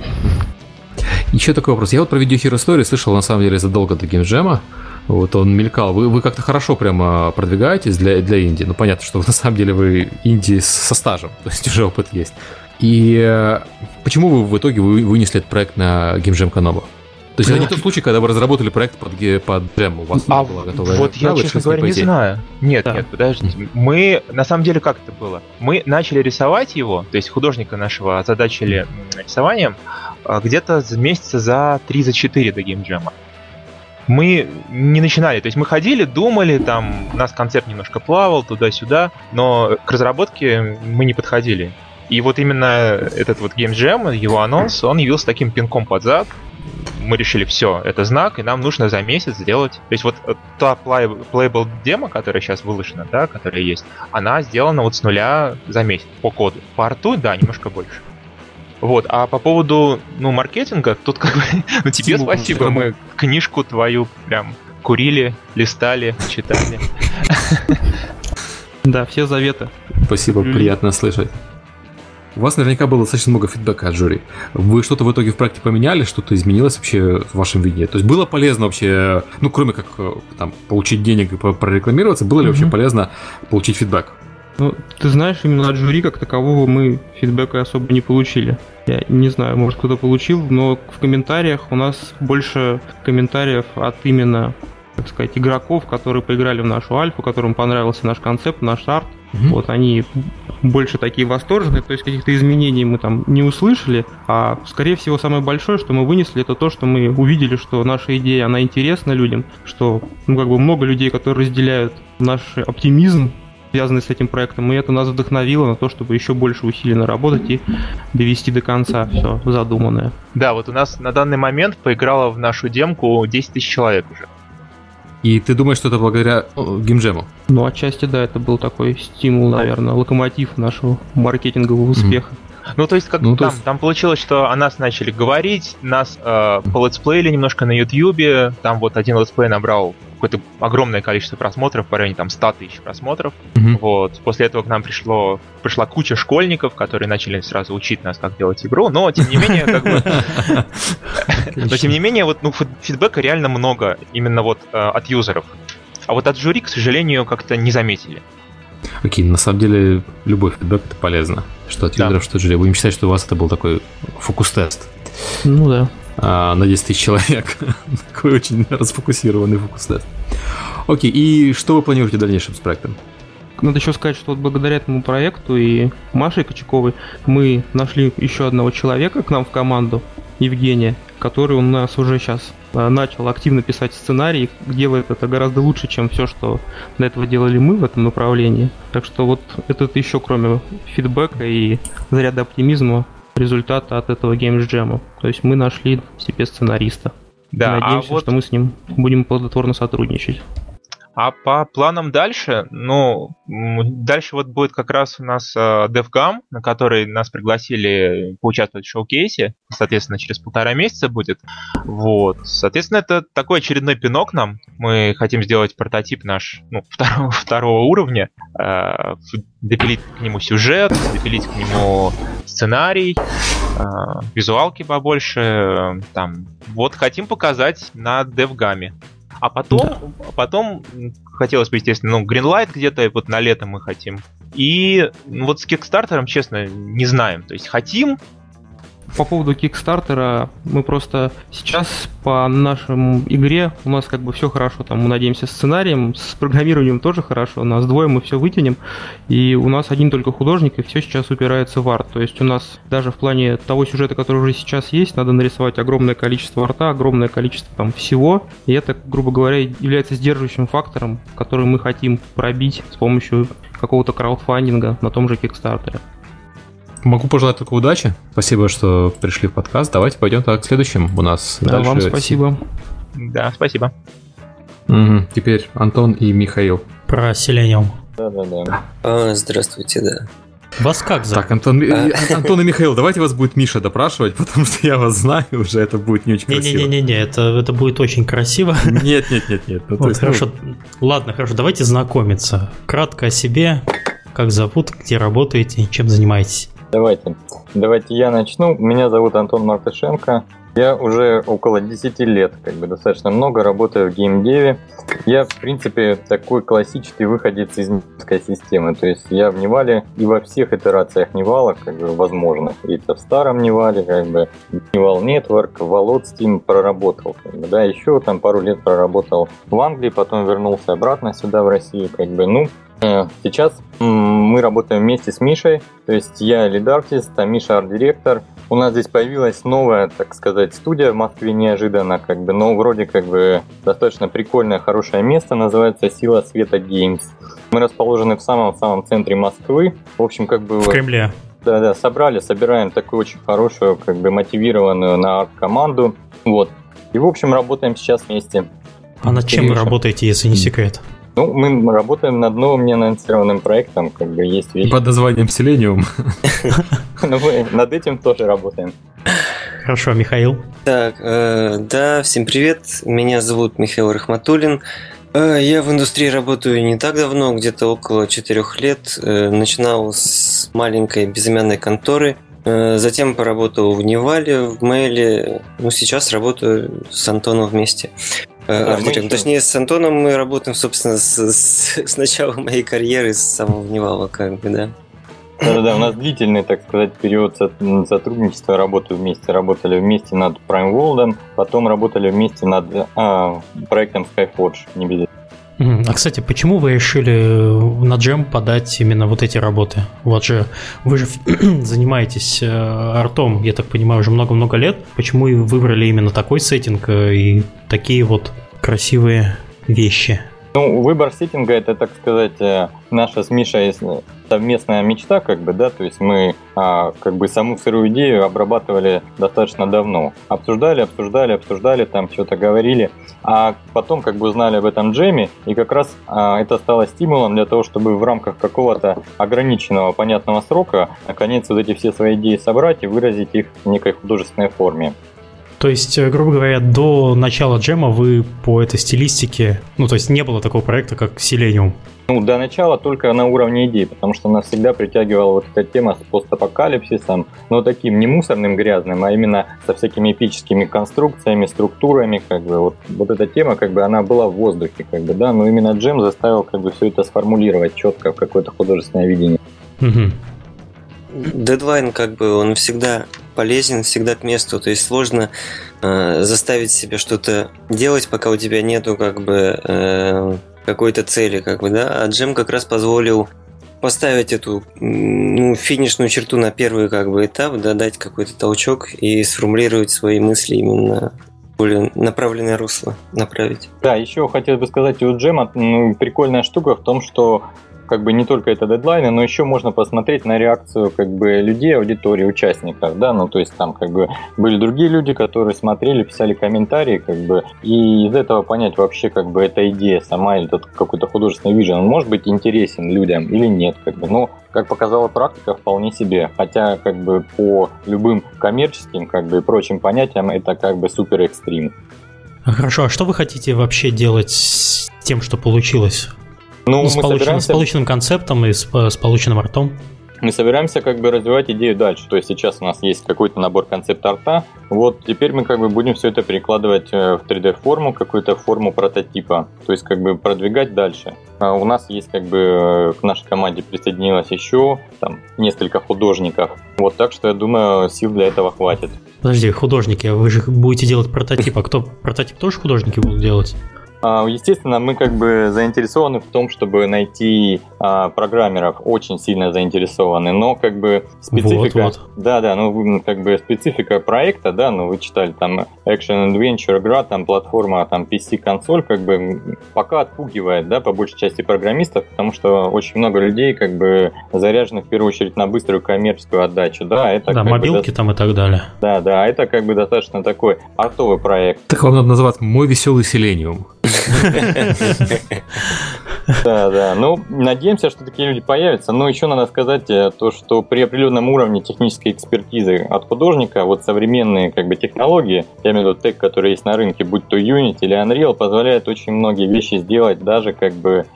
Еще такой вопрос. Я вот про Video Hero Story слышал, на самом деле, задолго до Game Jam'а. Вот он мелькал. Вы как-то хорошо прямо продвигаетесь для инди. Ну, понятно, что на самом деле вы инди со стажем, то есть уже опыт есть. И почему вы в итоге вынесли этот проект на Game Jam Kanobu? То есть это не тот случай, когда вы разработали проект под джем, у вас была готовая... Вот я, честно говоря, не знаю. Нет, подождите. Мы, на самом деле, как это было? Мы начали рисовать его, то есть художника нашего озадачили рисованием, где-то месяца за 3-4 до Game Jam'а. мы не начинали. То есть мы ходили, думали, там у нас концепт немножко плавал туда-сюда, но к разработке мы не подходили. И вот именно этот вот Game Jam, его анонс, он явился таким пинком под зад. Мы решили, все, это знак, и нам нужно за месяц сделать... То есть вот та playable демо, которая сейчас выложена, да, которая есть, она сделана вот с нуля за месяц по коду. По арту, да, немножко больше. Вот, а по поводу, ну, маркетинга, тут как бы... Ну, тебе спасибо, мы книжку твою прям курили, листали, читали. Да, все заветы. Спасибо, приятно слышать. У вас наверняка было достаточно много фидбэка от жюри. Вы что-то в итоге в проекте поменяли, что-то изменилось вообще в вашем виде? То есть было полезно вообще, ну, кроме как там получить денег и прорекламироваться, было ли вообще полезно получить фидбэк? Ну, ты знаешь, именно от жюри как такового мы фидбэка особо не получили. Я не знаю, может, кто-то получил, но в комментариях у нас больше комментариев от именно, так сказать, игроков, которые поиграли в нашу альфу, которым понравился наш концепт, наш арт. Вот они больше такие восторженные, то есть каких-то изменений мы там не услышали, а скорее всего самое большое, что мы вынесли, это то, что мы увидели, что наша идея, она интересна людям, что, ну, как бы много людей, которые разделяют наш оптимизм, связанный с этим проектом, и это нас вдохновило на то, чтобы еще больше усиленно работать и довести до конца все задуманное. Да, вот у нас на данный момент поиграло в нашу демку 10 тысяч человек уже. И ты думаешь, что это благодаря геймджему? Ну, отчасти, да, это был такой стимул, наверное, локомотив нашего маркетингового успеха. Ну, то есть, как там получилось, что о нас начали говорить, нас полетсплеили немножко на Ютьюбе, там вот один летсплей набрал какое-то огромное количество просмотров, по районе там 100 тысяч просмотров. Вот. После этого к нам пришла куча школьников, которые начали сразу учить нас, как делать игру, но, тем не менее, как бы... Но, тем не менее, вот, ну, фидбэка реально много, именно вот от юзеров. А вот от жюри, к сожалению, как-то не заметили. Окей, на самом деле, любой фидбэк — это полезно. Что от юзеров, что от жюри. Будем считать, что у вас это был такой фокус-тест. Ну да. На 10 тысяч человек. Такой очень расфокусированный фокус-тест. Окей, и что вы планируете в дальнейшем с проектом? Надо еще сказать, что вот благодаря этому проекту и Маше Кочаковой мы нашли еще одного человека к нам в команду, Евгения, который у нас уже сейчас начал активно писать сценарий, делает это гораздо лучше, чем все, что до этого делали мы в этом направлении. Так что вот это еще кроме фидбэка и заряда оптимизма результата от этого геймджема. То есть мы нашли в себе сценариста. Да, надеемся, что мы с ним будем плодотворно сотрудничать. А по планам дальше, ну, дальше вот будет как раз у нас DevGAMM, на который нас пригласили поучаствовать в шоу-кейсе, соответственно, через 1,5 месяца будет, вот, соответственно, это такой очередной пинок нам, мы хотим сделать прототип наш, ну, второго уровня, допилить к нему сюжет, допилить к нему сценарий, визуалки побольше, там, вот, хотим показать на DevGAMM. А потом, хотелось бы, естественно, ну, Greenlight где-то вот на лето мы хотим. И вот с Kickstarter'ом, честно, не знаем. То есть хотим. По поводу Kickstarter'а мы просто сейчас по нашему игре у нас как бы все хорошо. Там мы надеемся с сценарием, с программированием тоже хорошо. У нас двое, мы все вытянем. И у нас один только художник, и все сейчас упирается в арт. То есть у нас даже в плане того сюжета, который уже сейчас есть, надо нарисовать огромное количество арта, огромное количество там всего. И это, грубо говоря, является сдерживающим фактором, который мы хотим пробить с помощью какого-то краудфандинга на том же Kickstarter'е. Могу пожелать только удачи. Спасибо, что пришли в подкаст. Давайте пойдем так к следующим у нас. Да, дальше. Вам спасибо. Да, спасибо. Теперь Антон и Михаил. Про Selenium. Да. Здравствуйте, да. Вас как зовут? Так, Антон и Михаил, давайте вас будет Миша допрашивать, потому что я вас знаю уже, это будет не очень красиво. Не-не-не, это будет очень красиво. Нет. Ну, вот, хорошо. Ладно, хорошо, давайте знакомиться. Кратко о себе, как зовут, где работаете, чем занимаетесь. Давайте я начну. Меня зовут Антон Мартышенко. Я уже около 10 лет, как бы достаточно много, работаю в геймдеве. Я, в принципе, такой классический выходец из нивальской системы. То есть я в Нивале и во всех итерациях Нивала, как бы, возможно. И это в старом Нивале, как бы, Нивал Нетворк, Волод Steam проработал. Как бы, да, еще там пару лет проработал в Англии, потом вернулся обратно сюда, в Россию, как бы, ну... Сейчас мы работаем вместе с Мишей, то есть я лид-артист, а Миша арт-директор. У нас здесь появилась новая, так сказать, студия в Москве неожиданно, но вроде достаточно прикольное, хорошее место, называется Сила Света Games. Мы расположены в самом-самом центре Москвы. В общем, в Кремле. Да, собираем такую очень хорошую, мотивированную на арт-команду. Вот. И, в общем, работаем сейчас вместе. А над чем вы работаете, если не секрет? Мы работаем над новым неанонсированным проектом, есть вещи. Под названием Selenium. Но мы над этим тоже работаем. Хорошо, Михаил. Так, да, всем привет. Меня зовут Михаил Рахматулин. Я в индустрии работаю не так давно, где-то около 4 лет. Начинал с маленькой безымянной конторы. Затем поработал в Нивале, в Mail. Сейчас работаю с Антоном вместе. Точнее, с Антоном мы работаем, собственно, с начала моей карьеры, с самого Нивала, да. Да, у нас длительный, период сотрудничества, работы вместе. Работали вместе над Prime World, потом работали вместе над проектом Skyforge, не видели. А, кстати, почему вы решили на джем подать именно вот эти работы? Вы же занимаетесь артом, я так понимаю, уже много-много лет. Почему выбрали именно такой сеттинг и такие красивые вещи? Выбор сеттинга — это, наша с Мишей совместная мечта, то есть мы саму сырую идею обрабатывали достаточно давно. Обсуждали, там что-то говорили, а потом узнали об этом джеме, и как раз это стало стимулом для того, чтобы в рамках какого-то ограниченного, понятного срока наконец эти все свои идеи собрать и выразить их в некой художественной форме. То есть, грубо говоря, до начала джема вы по этой стилистике, не было такого проекта, как Selenium? До начала только на уровне идей, потому что нас всегда притягивала эта тема с постапокалипсисом, но таким не мусорным, грязным, а именно со всякими эпическими конструкциями, структурами, эта тема, она была в воздухе, но именно джем заставил, все это сформулировать четко в какое-то художественное видение. Угу. Дедлайн, он всегда полезен, всегда к месту, то есть сложно заставить себя что-то делать, пока у тебя нету какой-то цели, а джем как раз позволил поставить эту финишную черту на первый этап, дать какой-то толчок и сформулировать свои мысли именно более направленное русло, направить. Да, еще хотел бы сказать, у джема прикольная штука в том, что не только это дедлайны, но еще можно посмотреть на реакцию людей, аудитории, участников, да, то есть там были другие люди, которые смотрели, писали комментарии, и из этого понять вообще эта идея сама или тут какой-то художественный вижен, он может быть интересен людям или нет, но как показала практика, вполне себе, хотя по любым коммерческим и прочим понятиям это супер экстрим. Хорошо, а что вы хотите вообще делать с тем, что получилось? С полученным концептом и с полученным артом. Мы собираемся развивать идею дальше. То есть сейчас у нас есть какой-то набор концепт-арта. Вот теперь мы будем все это перекладывать в 3D-форму, какую-то форму прототипа. То есть продвигать дальше. А у нас есть к нашей команде присоединилось еще несколько художников. Вот так что я думаю, сил для этого хватит. Подожди, художники, вы же будете делать прототип. А кто прототип тоже художники будут делать? Естественно, мы заинтересованы в том, чтобы найти программеров, очень сильно заинтересованы, но специфика... Да, специфика проекта, да, вы читали Action Adventure, игра, платформа, PC, консоль, пока отпугивает, да, по большей части программистов, потому что очень много людей, заряжены в первую очередь на быструю коммерческую отдачу, да, это... Да, мобилки и так далее. Да, это достаточно такой артовый проект. Так вам надо называть «Мой веселый Selenium». Да, надеемся, что такие люди появятся, но еще надо сказать то, что при определенном уровне технической экспертизы от художника, современные технологии, я имею в виду тег, который есть на рынке, будь то Unity или Unreal, позволяет очень многие вещи сделать даже без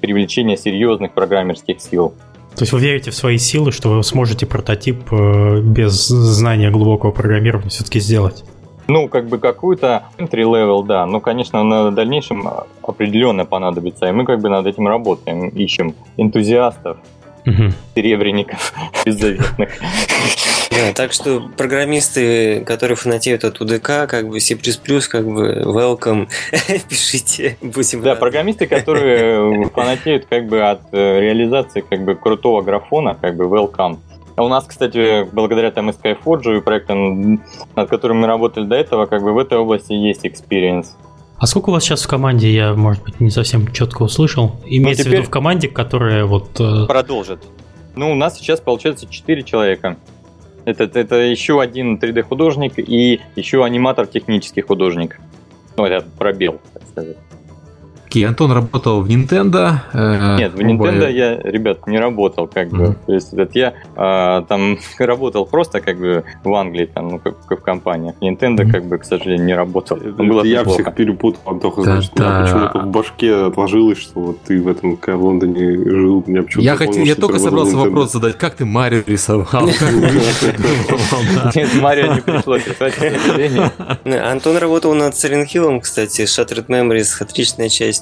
привлечения серьезных программерских сил. То есть вы верите в свои силы, что вы сможете прототип без знания глубокого программирования все-таки сделать? Какую-то entry-level, да, но, конечно, на дальнейшем определенно понадобится, и мы над этим работаем, ищем энтузиастов, серебряников беззаветных. Да, так что программисты, которые фанатеют от UDK, C++, welcome, пишите, будем рады. Да, программисты, которые фанатеют от реализации крутого графона, welcome. А у нас, кстати, благодаря там и Skyforge, и проектам, над которыми мы работали до этого, как бы в этой области есть experience. А сколько у вас сейчас в команде? Я, может быть, не совсем четко услышал. Имеется в виду в команде, которая вот... Продолжит. Ну, у нас сейчас, получается, 4 человека. Это еще один 3D-художник и еще аниматор-технический художник. Ну, это пробел, так сказать. Окей, Антон работал в Nintendo. Нет, в Nintendo я, ребят, не работал, как бы. То есть я там работал просто, как бы, в Англии, там, ну, в компаниях. Nintendo, как бы, к сожалению, не работал. Я всех перепутал, Антоха, значит, почему-то в башке отложилось, что вот ты в этом, когда в Лондоне жил, меня почему-то... Я только собрался вопрос задать, как ты Марио рисовал? Нет, Марио не пришлось рисовать, к сожалению. Антон работал над Silent Hill'ом, кстати, Shattered Memories, отличная часть.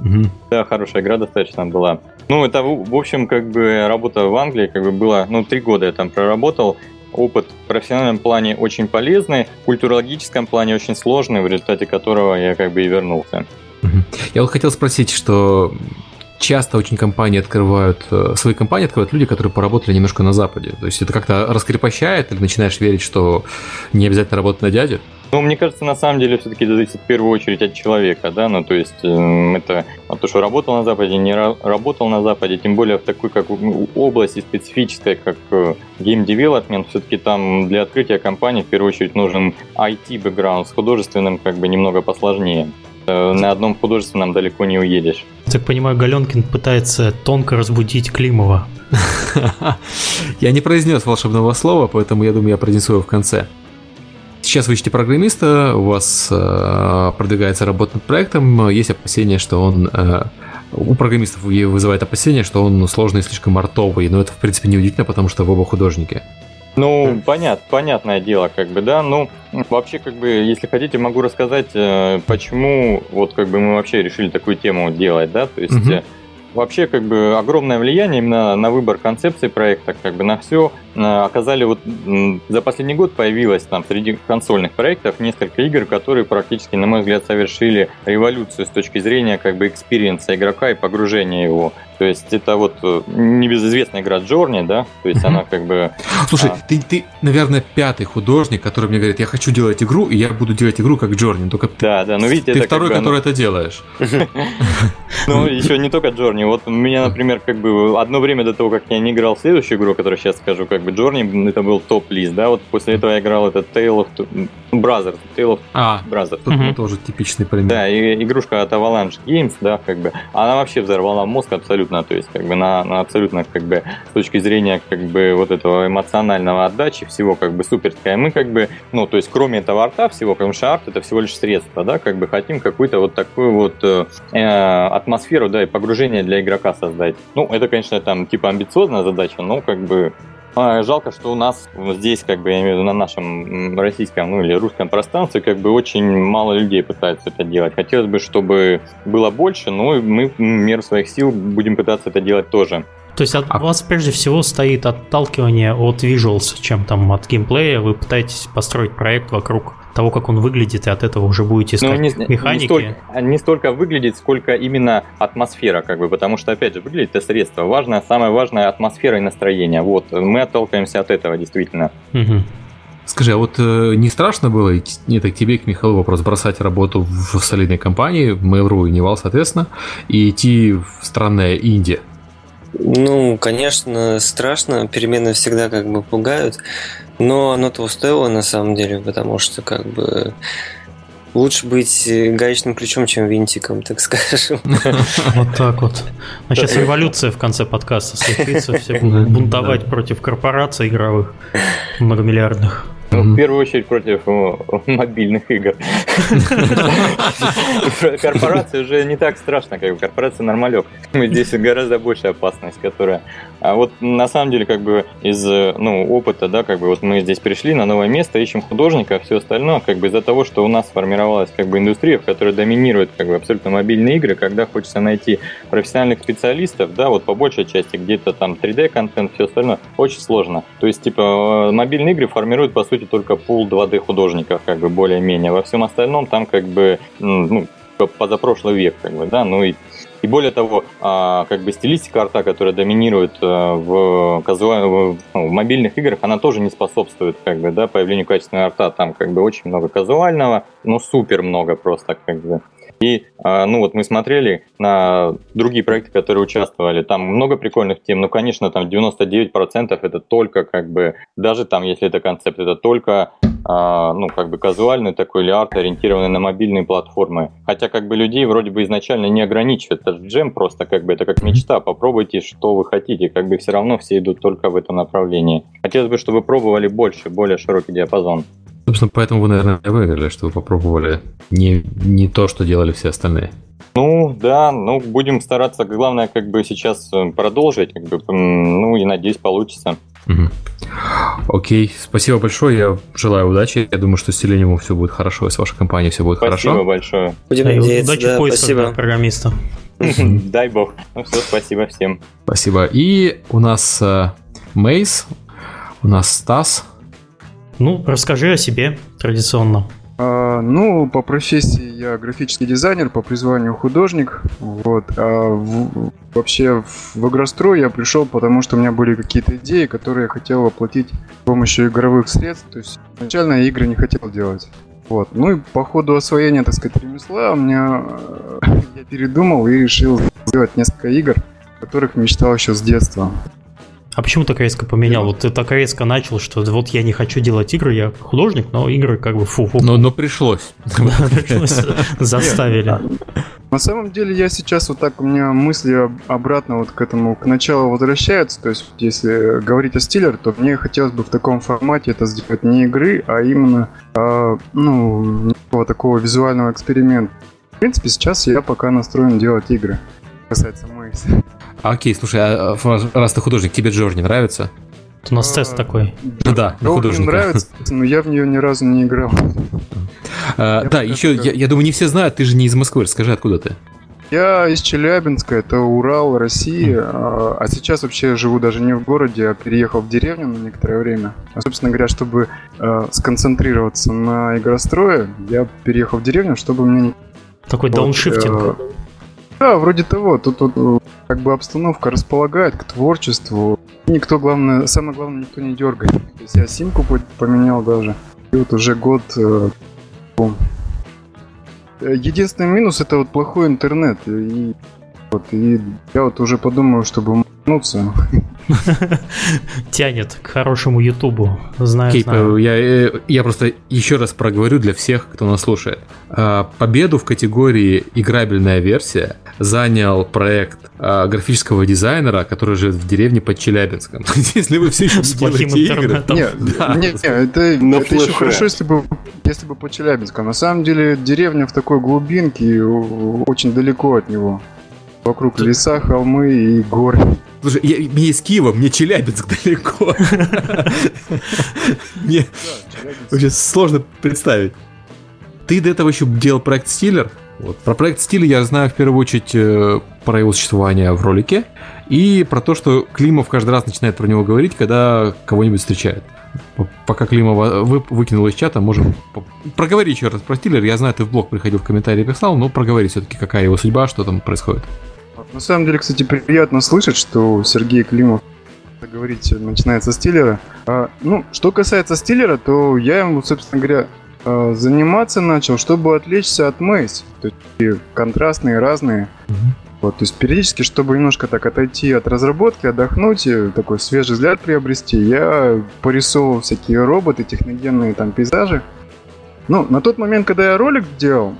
Угу. Да, хорошая игра достаточно была. Ну, это, в общем, как бы работа в Англии, как бы было, ну, 3 года я там проработал. Опыт в профессиональном плане очень полезный, в культурологическом плане очень сложный, в результате которого я как бы и вернулся. Угу. Я вот хотел спросить, что часто очень свои компании открывают люди, которые поработали немножко на Западе. То есть это как-то раскрепощает или начинаешь верить, что не обязательно работать на дядю? Ну, мне кажется, на самом деле, все-таки это зависит в первую очередь от человека, да, ну, то есть это то, что работал на Западе, не работал на Западе, тем более в такой, как области специфической, как гейм-девелопмент, все-таки там для открытия компании в первую очередь нужен IT-бэкграунд, с художественным как бы немного посложнее. На одном художественном далеко не уедешь. Так понимаю, Галёнкин пытается тонко разбудить Климова. Я не произнес волшебного слова, поэтому я думаю, я произнесу его в конце. Сейчас вы ищете программиста, у вас продвигается работа над проектом, есть опасения, что он... У программистов вызывает опасения, что он сложный и слишком артовый, но это, в принципе, не удивительно, потому что вы оба художники. Ну, понятное дело, как бы, да, ну, вообще, как бы, если хотите, могу рассказать, почему, вот, как бы, мы вообще решили такую тему делать, да, то есть, вообще, как бы, огромное влияние именно на выбор концепции проекта, как бы, на все оказали, вот, за последний год появилось там среди консольных проектов несколько игр, которые практически, на мой взгляд, совершили революцию с точки зрения, как бы, экспириенса игрока и погружения его. То есть это вот небезызвестная игра Journey, да? То есть она как бы... Слушай, ты, наверное, 5-й художник, который мне говорит, я хочу делать игру, и я буду делать игру как Journey. Только да, ну, видите, ты это второй, который это делаешь. Ну, еще не только Journey. Вот у меня, например, как бы одно время до того, как я не играл в следующую игру, которую сейчас скажу, как бы Journey, это был топ-лист, да? Вот после этого я играл это Tale of Brothers. Тут тоже типичный пример. Да, и игрушка от Avalanche Games, да, как бы. Она вообще взорвала мозг абсолютно. То есть, как бы, на абсолютно, как бы, с точки зрения, как бы, вот этого эмоционального отдачи всего, как бы, суперская. Мы, как бы, ну, то есть, кроме этого арта всего, потому что арт — это всего лишь средство, да, как бы, хотим какую-то вот такую вот атмосферу, да, и погружение для игрока создать. Ну, это, конечно, там, типа, амбициозная задача, но, как бы, жалко, что у нас здесь, как бы, я имею в виду, на нашем российском, ну, или русском пространстве, как бы, очень мало людей пытаются это делать. Хотелось бы, чтобы было больше, но мы в меру своих сил будем пытаться это делать тоже. То есть от вас прежде всего стоит отталкивание от visuals, чем там от геймплея. Вы пытаетесь построить проект вокруг того, как он выглядит, и от этого уже будете искать механики. Не столько выглядит, сколько именно атмосфера, как бы, потому что, опять же, выглядит это средство. Самое важное — атмосфера и настроение. Вот, мы отталкиваемся от этого, действительно. Угу. Скажи, а вот не страшно было, это к тебе и к Михаилу вопрос, бросать работу в солидной компании, в Mail.ru и Нивал, соответственно, и идти в странное Индия? Ну, конечно, страшно, перемены всегда как бы пугают, но оно того стоило на самом деле, потому что как бы лучше быть гаечным ключом, чем винтиком, так скажем. Вот так вот. А сейчас революция в конце подкаста случится, все будут бунтовать против корпораций игровых, многомиллиардных. Ну, в первую очередь против мобильных игр. Корпорации уже не так страшно, как бы, корпорация нормалек. Здесь гораздо большая опасность, которая... А вот на самом деле, как бы, из опыта, да, как бы, вот мы здесь пришли на новое место, ищем художника, все остальное, как бы, из-за того, что у нас сформировалась, как бы, индустрия, в которой доминируют, как бы, абсолютно мобильные игры, когда хочется найти профессиональных специалистов, да, вот по большей части где-то там 3D-контент, все остальное, очень сложно. То есть, типа, мобильные игры формируют, по сути, только пул 2D-художников, как бы, более-менее. Во всем остальном там, как бы, позапрошлый век, как бы, да, ну и более того, как бы стилистика арта, которая доминирует в мобильных играх, она тоже не способствует, как бы, да, появлению качественного арта, там, как бы, очень много казуального, но супер много просто, как бы. И, ну вот мы смотрели на другие проекты, которые участвовали, там много прикольных тем, но, конечно, там 99% это только, как бы, даже там, если это концепт, это только, ну, как бы, казуальный такой или арт, ориентированный на мобильные платформы. Хотя, как бы, людей вроде бы изначально не ограничивают, это же джем просто, как бы, это как мечта, попробуйте, что вы хотите, как бы, все равно все идут только в этом направлении. Хотелось бы, чтобы вы пробовали больше, более широкий диапазон. Собственно, поэтому вы, наверное, выиграли, что вы попробовали не то, что делали все остальные. Ну, да, ну, будем стараться, главное, как бы, сейчас продолжить, как бы, ну, и, надеюсь, получится. Угу. Окей, спасибо большое, я желаю удачи, я думаю, что с Selenium все будет хорошо, и с вашей компанией все будет хорошо. Спасибо большое. Будем надеяться, удачи в поисках программиста. Дай бог. Ну, все, спасибо всем. Спасибо. И у нас Maze, у нас Стас. Ну, расскажи о себе традиционно. Ну, по профессии я графический дизайнер, по призванию художник. Вот. Вообще в игрострой я пришел, потому что у меня были какие-то идеи, которые я хотел воплотить с помощью игровых средств. То есть изначально я игры не хотел делать. Вот. Ну и по ходу освоения, так сказать, ремесла у меня я передумал и решил сделать несколько игр, о которых мечтал еще с детства. А почему так резко поменял? Вот ты так резко начал, что вот я не хочу делать игры, я художник, но игры как бы фу-фу. Но пришлось. Заставили. На самом деле я сейчас вот так, у меня мысли обратно вот к этому, к началу возвращаются. То есть если говорить о Stiller, то мне хотелось бы в таком формате это сделать не игры, а именно, ну, такого визуального эксперимента. В принципе, сейчас я пока настроен делать игры. Касается Maze. Окей, слушай, а раз ты художник, тебе Journey нравится? У нас тест такой. Да, на художника. Мне нравится, но я в нее ни разу не играл. Да, еще, я думаю, не все знают, ты же не из Москвы, расскажи, откуда ты? Я из Челябинска, это Урал, Россия, а сейчас вообще живу даже не в городе, а переехал в деревню на некоторое время. А, собственно говоря, чтобы сконцентрироваться на игрострое, я переехал в деревню, чтобы у меня... Такой дауншифтинг. Да, вроде того, тут как бы обстановка располагает к творчеству. Никто, главное, самое главное, никто не дергает. То есть я симку поменял даже. И вот уже год. Единственный минус — это вот плохой интернет. И я вот уже подумал, чтобы махнуться. Тянет к хорошему Ютубу. Знаю. Я просто еще раз проговорю для всех, кто нас слушает. Победу в категории «Играбельная версия» занял проект графического дизайнера, который живет в деревне под Челябинском. Если вы все еще делаете игры... Нет, это еще хорошо, если бы по Челябинску. На самом деле деревня в такой глубинке, очень далеко от него. Вокруг леса, холмы и горы. Слушай, мне из Киева, мне Челябинск далеко. Мне вообще сложно представить. Ты до этого еще делал проект Stiller. Про проект Stiller я знаю в первую очередь про его существование в ролике и про то, что Климов каждый раз начинает про него говорить, когда кого-нибудь встречает. Пока Климова выкинул из чата, можем проговори еще раз про Stiller. Я знаю, ты в блог приходил, в комментарии писал, но проговори все-таки, какая его судьба, что там происходит. На самом деле, кстати, приятно слышать, что Сергей Климов, так говорить, начинает со Stiller. Ну, что касается Stiller, то я им, собственно говоря, заниматься начал, чтобы отвлечься от Maze. То есть контрастные, разные. Вот, то есть периодически, чтобы немножко так отойти от разработки, отдохнуть, такой свежий взгляд приобрести, я порисовывал всякие роботы, техногенные там пейзажи. Ну, на тот момент, когда я ролик делал,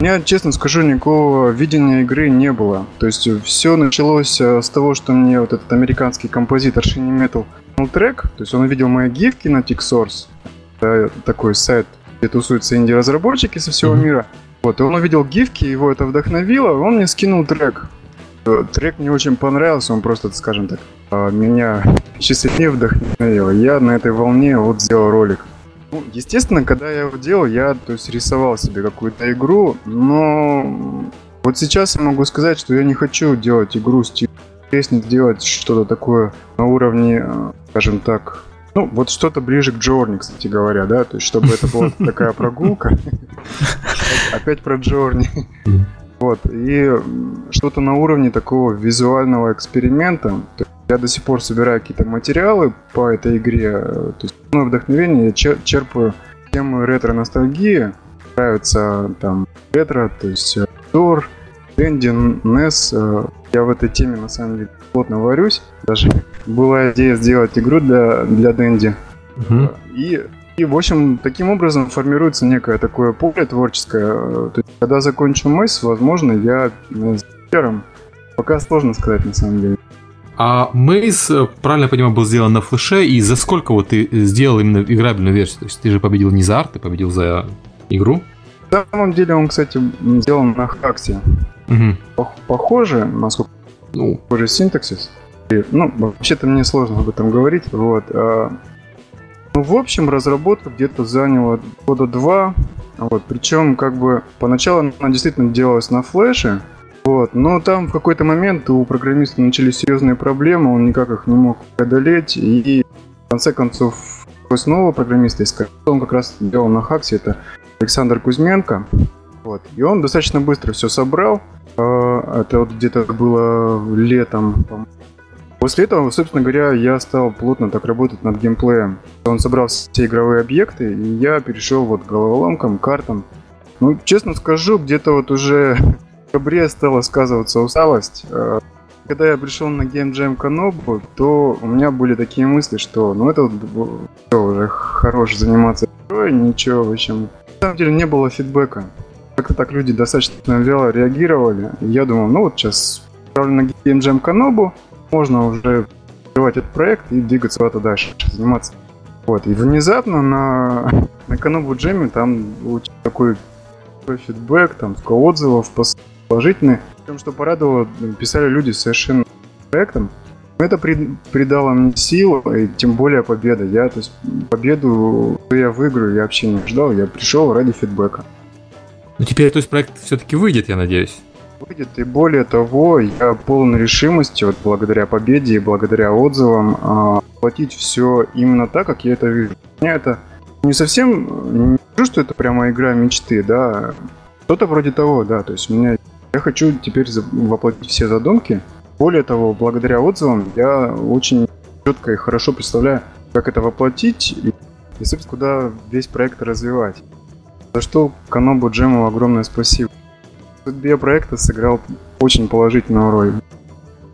у меня, честно скажу, никакого видения игры не было. То есть все началось с того, что мне вот этот американский композитор Шиниметал трек, то есть он увидел мои гифки на TechSource, такой сайт, где тусуются инди-разработчики со всего мира. Вот, и он увидел гифки, его это вдохновило, он мне скинул трек. Трек мне очень понравился, он просто, скажем так, меня сильнее вдохновил. Я на этой волне вот сделал ролик. Ну, естественно, когда я его делал, я, то есть, рисовал себе какую-то игру, но вот сейчас я могу сказать, что я не хочу делать игру в стиле песни, делать что-то такое на уровне, скажем так, ну, вот что-то ближе к Journey, кстати говоря, да, то есть, чтобы это была такая прогулка, Опять про Journey. Вот. И что-то на уровне такого визуального эксперимента. Я до сих пор собираю какие-то материалы по этой игре. То есть основное вдохновение я черпаю тему ретро-ностальгии. Нравится там ретро, то есть Дор, Денди, Несс. Я в этой теме на самом деле плотно варюсь. Даже была идея сделать игру для Денди. И, в общем, таким образом формируется некое такое поле творческое. То есть, когда закончу Maze, возможно, я с первым. Пока сложно сказать, на самом деле. А Maze, правильно я понимаю, был сделан на флеше, и за сколько вот ты сделал именно играбельную версию? То есть, ты же победил не за арт, ты победил за игру? На самом деле, он, кстати, сделан на хаксе. Угу. Похоже, насколько... Ну, похоже синтаксис. И, ну, вообще-то мне сложно об этом говорить, вот... Ну, в общем, разработка где-то заняла года 2, вот, причем, как бы, поначалу она действительно делалась на флеше, вот, но там в какой-то момент у программиста начались серьезные проблемы, он никак их не мог преодолеть, и в конце концов, снова программиста искали, он как раз делал на хаксе, это Александр Кузьменко, вот, и он достаточно быстро все собрал, это вот где-то было летом, по-моему. После этого, собственно говоря, я стал плотно так работать над геймплеем. Он собрал все игровые объекты, и я перешел вот к головоломкам, картам. Ну, честно скажу, где-то вот уже в декабре стала сказываться усталость. Когда я пришел на Game Jam Kanobu, то у меня были такие мысли, что ну это вот все, уже хорош заниматься игрой, ничего, в общем. На самом деле не было фидбэка. Как-то так люди достаточно вяло реагировали. Я думал, ну вот сейчас отправлю на Game Jam Kanobu, можно уже открывать этот проект и двигаться куда-то дальше, заниматься. Вот. И внезапно на Канобу Джеме там был такой фидбэк, там сколько отзывов положительных. Причем, что порадовало, писали люди совершенно проектом. Это придало мне силу, и тем более победа. Я, то есть, победу я выиграю, я вообще не ждал, я пришел ради фидбэка. Ну теперь, то есть, проект все-таки выйдет, я надеюсь? И более того, я полон решимости, вот благодаря победе и благодаря отзывам, платить все именно так, как я это вижу. Меня это не совсем, не вижу, что это прямо игра мечты, да, что-то вроде того, да, то есть я хочу теперь воплотить все задумки. Более того, благодаря отзывам я очень четко и хорошо представляю, как это воплотить и собственно, куда весь проект развивать. За что Канобу Джему огромное спасибо. В судьбе проекта сыграл очень положительную роль.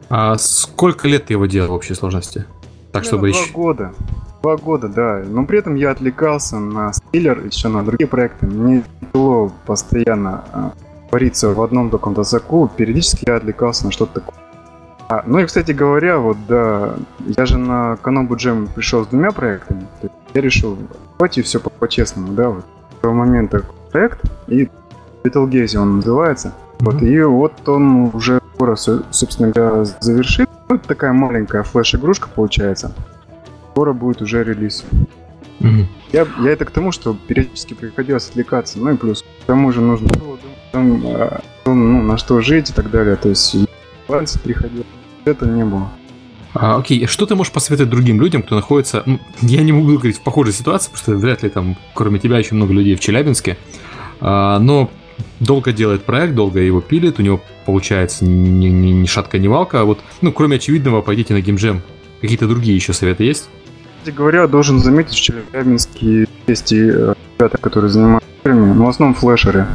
А сколько лет ты его делал в общей сложности? Так, чтобы 2 года. 2 года, да. Но при этом я отвлекался на Stiller, еще на другие проекты. Мне тяжело постоянно вариться в одном каком-то соку. Периодически я отвлекался на что-то такое. Ну и, кстати говоря, вот да, я же на Канобу Джем пришел с 2 проектами. То есть я решил, давайте все по-честному, да, вот. В тот момент такой проект, и Betelgeuse он называется. Вот, и вот он уже скоро, собственно говоря, завершит. Ну, это такая маленькая флеш-игрушка получается. Скоро будет уже релиз. Я это к тому, что периодически приходилось отвлекаться. Ну и плюс, к тому же нужно было думать о том, на что жить и так далее. То есть баланс приходил. Это не было. Окей, что ты можешь посоветовать другим людям, кто находится... Ну, я не могу говорить в похожей ситуации, потому что вряд ли там, кроме тебя, еще много людей в Челябинске. Но... долго делает проект, долго его пилит, у него получается ни шатка, ни валка. Вот, ну, кроме очевидного, пойдите на геймджем. Какие-то другие еще советы есть? Кстати говоря, должен заметить, в Челябинске есть и ребята, которые занимаются играми, но в основном флешеры.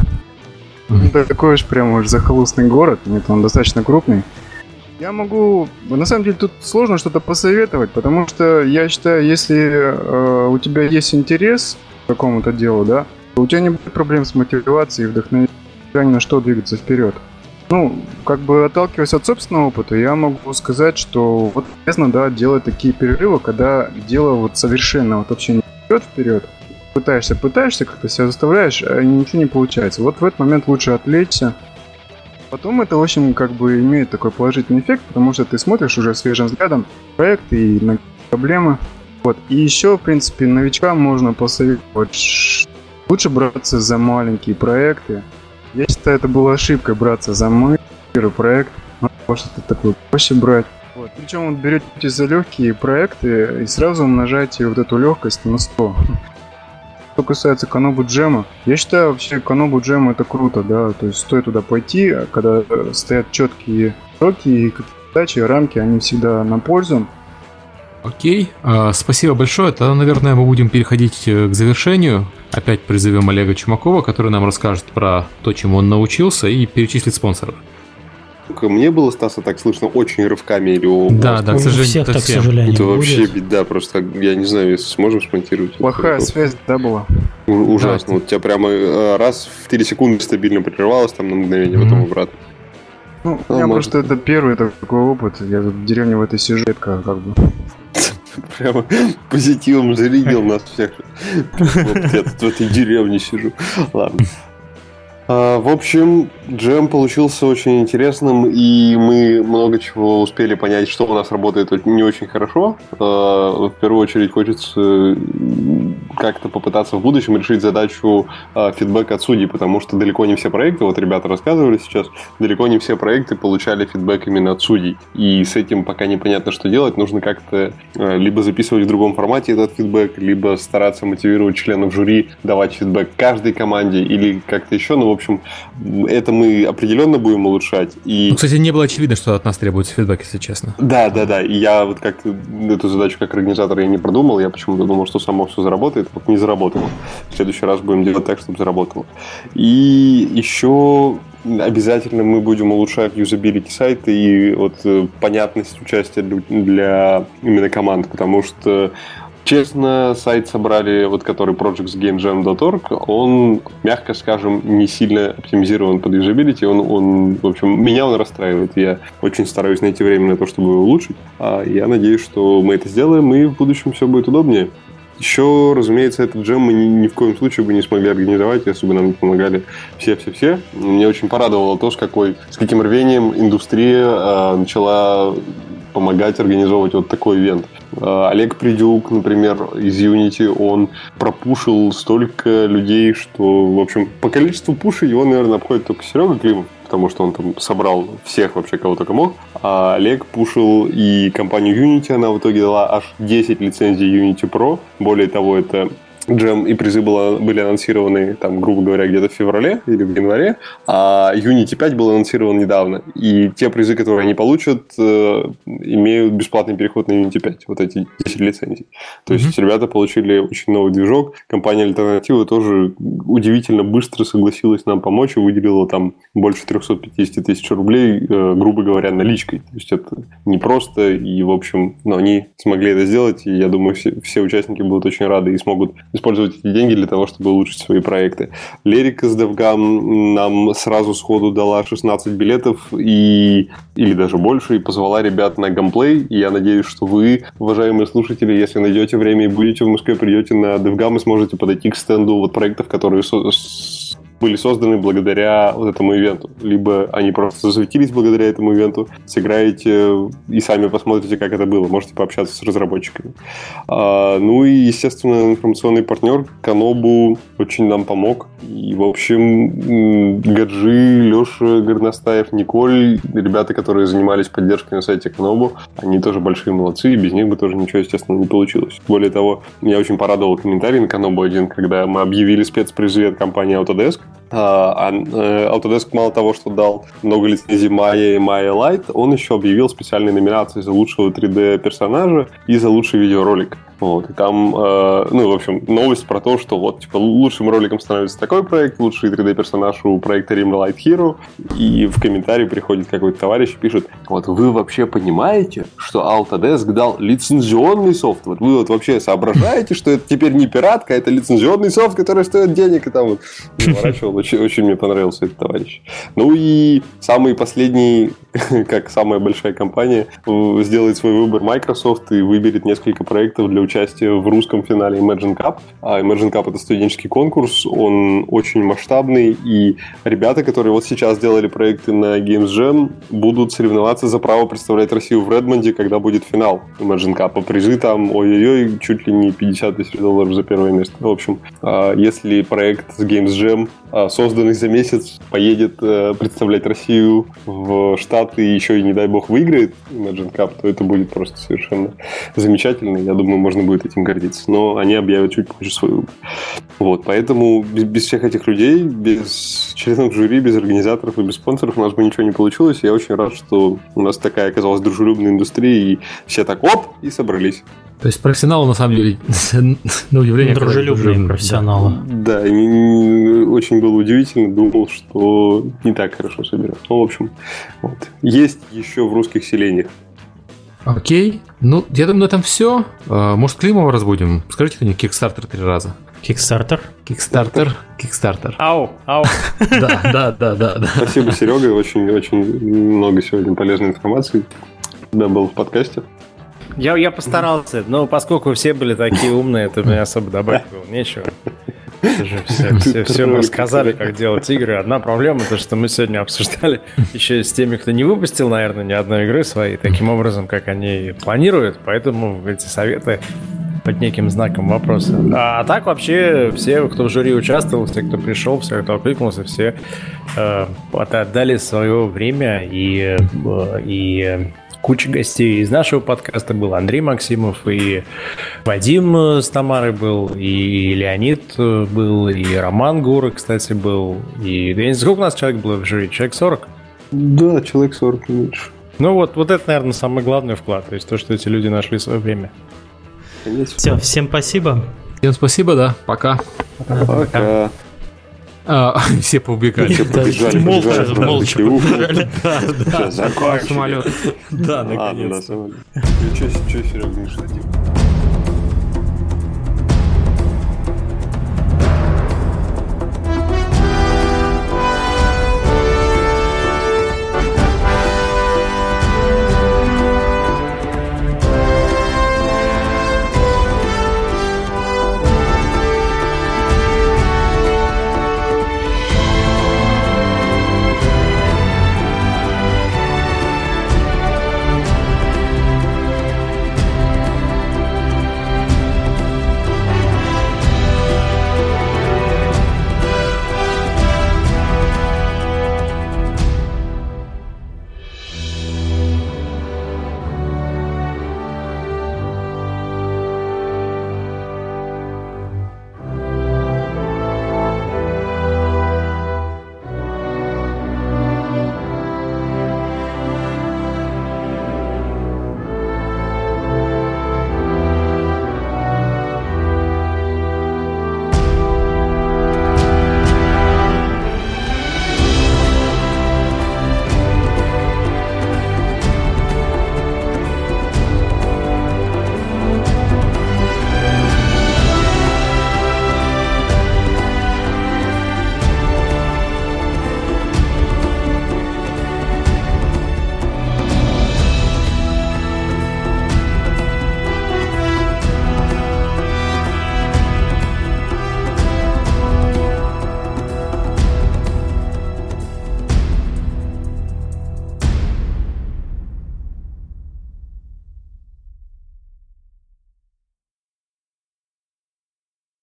Это такой уж прям уж захолустный город, нет, он достаточно крупный. Я могу... На самом деле тут сложно что-то посоветовать, потому что я считаю, если у тебя есть интерес к какому-то делу, да, у тебя не будет проблем с мотивацией и вдохновением ни на что двигаться вперед. Ну, как бы отталкиваясь от собственного опыта, я могу сказать, что вот полезно, да, делать такие перерывы, когда дело вот совершенно вот вообще не идет вперед. Пытаешься, как-то себя заставляешь, а ничего не получается. Вот в этот момент лучше отвлечься. Потом это, в общем, как бы имеет такой положительный эффект, потому что ты смотришь уже свежим взглядом проект и на проблемы. Вот. И еще, в принципе, новичкам можно посоветовать... Лучше браться за маленькие проекты. Я считаю, это была ошибка браться за первый проект. Может, это такое проще брать. Вот. Причем вот берете за легкие проекты и сразу умножаете вот эту легкость на 100. Что касается Канобу Джема, я считаю, вообще Канобу Джема это круто, да, то есть стоит туда пойти, когда стоят четкие сроки и задачи, рамки, они всегда на пользу. Окей, спасибо большое. Тогда, наверное, мы будем переходить к завершению. Опять призовем Олега Чумакова, который нам расскажет про то, чему он научился, и перечислит спонсоров. Мне было, Стаса, так слышно очень рывками или у вас. Да, к сожалению, так всем. Это вообще беда, просто я не знаю, сможем спонтировать. Плохая связь, да, была? Ужасно, вот тебя прямо раз в 4 секунды стабильно прерывалось там на мгновение, потом обратно. Ну, у меня просто это первый такой опыт, я тут в деревне в этой сижу, как бы. Прямо позитивом зарядил нас всех. Вот я тут в этой деревне сижу. Ладно. В общем, джем получился очень интересным, и мы много чего успели понять, что у нас работает не очень хорошо. В первую очередь хочется как-то попытаться в будущем решить задачу фидбэка от судей, потому что далеко не все проекты, вот ребята рассказывали сейчас, далеко не все проекты получали фидбэк именно от судей. И с этим пока непонятно, что делать. Нужно как-то либо записывать в другом формате этот фидбэк, либо стараться мотивировать членов жюри, давать фидбэк каждой команде или как-то еще, но в общем, это мы определенно будем улучшать. И... Ну, кстати, не было очевидно, что от нас требуется фидбэк, если честно. Да. И я вот как-то эту задачу как организатор я не продумал. Я почему-то думал, что само все заработает. Вот не заработало. В следующий раз будем делать так, чтобы заработало. И еще... Обязательно мы будем улучшать юзабилити сайта и вот понятность участия для именно команд, потому что, честно, сайт собрали, вот который projectsgamejam.org, он, мягко скажем, не сильно оптимизирован под юзабилити, он, в общем, меня он расстраивает, я очень стараюсь найти время на то, чтобы его улучшить, а я надеюсь, что мы это сделаем, и в будущем все будет удобнее. Еще, разумеется, этот джем мы ни в коем случае бы не смогли организовать, если бы нам не помогали все-все-все. Меня очень порадовало то, с каким рвением индустрия начала помогать организовывать вот такой ивент. Олег Придюк, например, из Unity, он пропушил столько людей, что, в общем, по количеству пушей его, наверное, обходит только Серега Климов, потому что он там собрал всех вообще, кого только мог. А Олег пушил и компанию Unity, она в итоге дала аж 10 лицензий Unity Pro. Более того, это джем и призы были анонсированы, там, грубо говоря, где-то в феврале или в январе, а Unity 5 был анонсирован недавно. И те призы, которые они получат, имеют бесплатный переход на Unity 5, вот эти 10 лицензий. То есть ребята получили очень новый движок. Компания Альтернатива тоже удивительно быстро согласилась нам помочь и выделила там больше 350 тысяч рублей, грубо говоря, наличкой. То есть это непросто, и, в общем, но они смогли это сделать, и я думаю, все участники будут очень рады и смогут использовать эти деньги для того, чтобы улучшить свои проекты. Лерика с DevGAMM нам сразу сходу дала 16 билетов или даже больше, и позвала ребят на гамплей. И я надеюсь, что вы, уважаемые слушатели, если найдете время и будете в Москве, придете на DevGAMM и сможете подойти к стенду вот проектов, которые были созданы благодаря вот этому ивенту. Либо они просто засветились благодаря этому ивенту, сыграете и сами посмотрите, как это было. Можете пообщаться с разработчиками. Ну и, естественно, информационный партнер Канобу очень нам помог. И, в общем, Гаджи, Леша Горностаев, Николь, ребята, которые занимались поддержкой на сайте Канобу, они тоже большие молодцы, и без них бы тоже ничего, естественно, не получилось. Более того, меня очень порадовал комментарий на Канобу 1, когда мы объявили спецпризы от компании Autodesk. Autodesk мало того, что дал много лицензий Maya и Maya Lite, он еще объявил специальные номинации за лучшего 3D-персонажа и за лучший видеоролик. Вот, и там, ну, в общем, новость про то, что вот, типа, лучшим роликом становится такой проект, лучший 3D-персонаж у проекта Light Hero, и в комментарии приходит какой-то товарищ и пишет: вот вы вообще понимаете, что Autodesk дал лицензионный софт? Вот вы вот вообще соображаете, что это теперь не пиратка, а это лицензионный софт, который стоит денег, и там вот наворачивал. Очень мне понравился этот товарищ. Ну и самый последний, как самая большая компания, сделает свой выбор Microsoft и выберет несколько проектов для участия в русском финале Imagine Cup. А Imagine Cup — это студенческий конкурс, он очень масштабный, и ребята, которые вот сейчас делали проекты на Games Jam, будут соревноваться за право представлять Россию в Редмонде, когда будет финал Imagine Cup. А призы там, ой-ой-ой, чуть ли не $50 тысяч за первое место. В общем, если проект с Games Jam, созданный за месяц, поедет представлять Россию в Штаты и еще, и не дай бог, выиграет Imagine Cup, то это будет просто совершенно замечательно. Я думаю, можно можно будет этим гордиться, но они объявят чуть позже свой выбор. Вот, поэтому без всех этих людей, без членов жюри, без организаторов и без спонсоров у нас бы ничего не получилось. Я очень рад, что у нас такая оказалась дружелюбная индустрия, и все так оп, и собрались. То есть профессионалы, на самом деле, на удивление... Дружелюбные профессионалы. Да, очень было удивительно, думал, что не так хорошо собирают. Ну, в общем, вот. Есть еще в русских селениях. Окей. Ну, я думаю, на этом все. Может, Климова разбудим? Скажите кто-нибудь Kickstarter 3 раза. Kickstarter. Ау. Да. Спасибо, Серега. Очень-очень много сегодня полезной информации. Да, был в подкасте. Я постарался, но поскольку все были такие умные, это мне особо добавить было нечего. Все рассказали, как делать игры. Одна проблема, то что мы сегодня обсуждали еще с теми, кто не выпустил, наверное, ни одной игры своей, таким образом, как они планируют. Поэтому эти советы под неким знаком вопроса. А так вообще все, кто в жюри участвовал, все, кто пришел, все, кто откликнулся, все отдали свое время и куча гостей из нашего подкаста был. Андрей Максимов, и Вадим с Тамарой был, и Леонид был, и Роман Гуры, кстати, был. И да, сколько у нас человек было в жюри? Человек 40? Да, человек 40 меньше. Ну вот это, наверное, самый главный вклад. То есть то, что эти люди нашли свое время. Все, всем спасибо. Всем спасибо, да. Пока. Пока. Все побегали. Молча побежали. Да, наконец-то. Ничего себе, Серега, не штатив.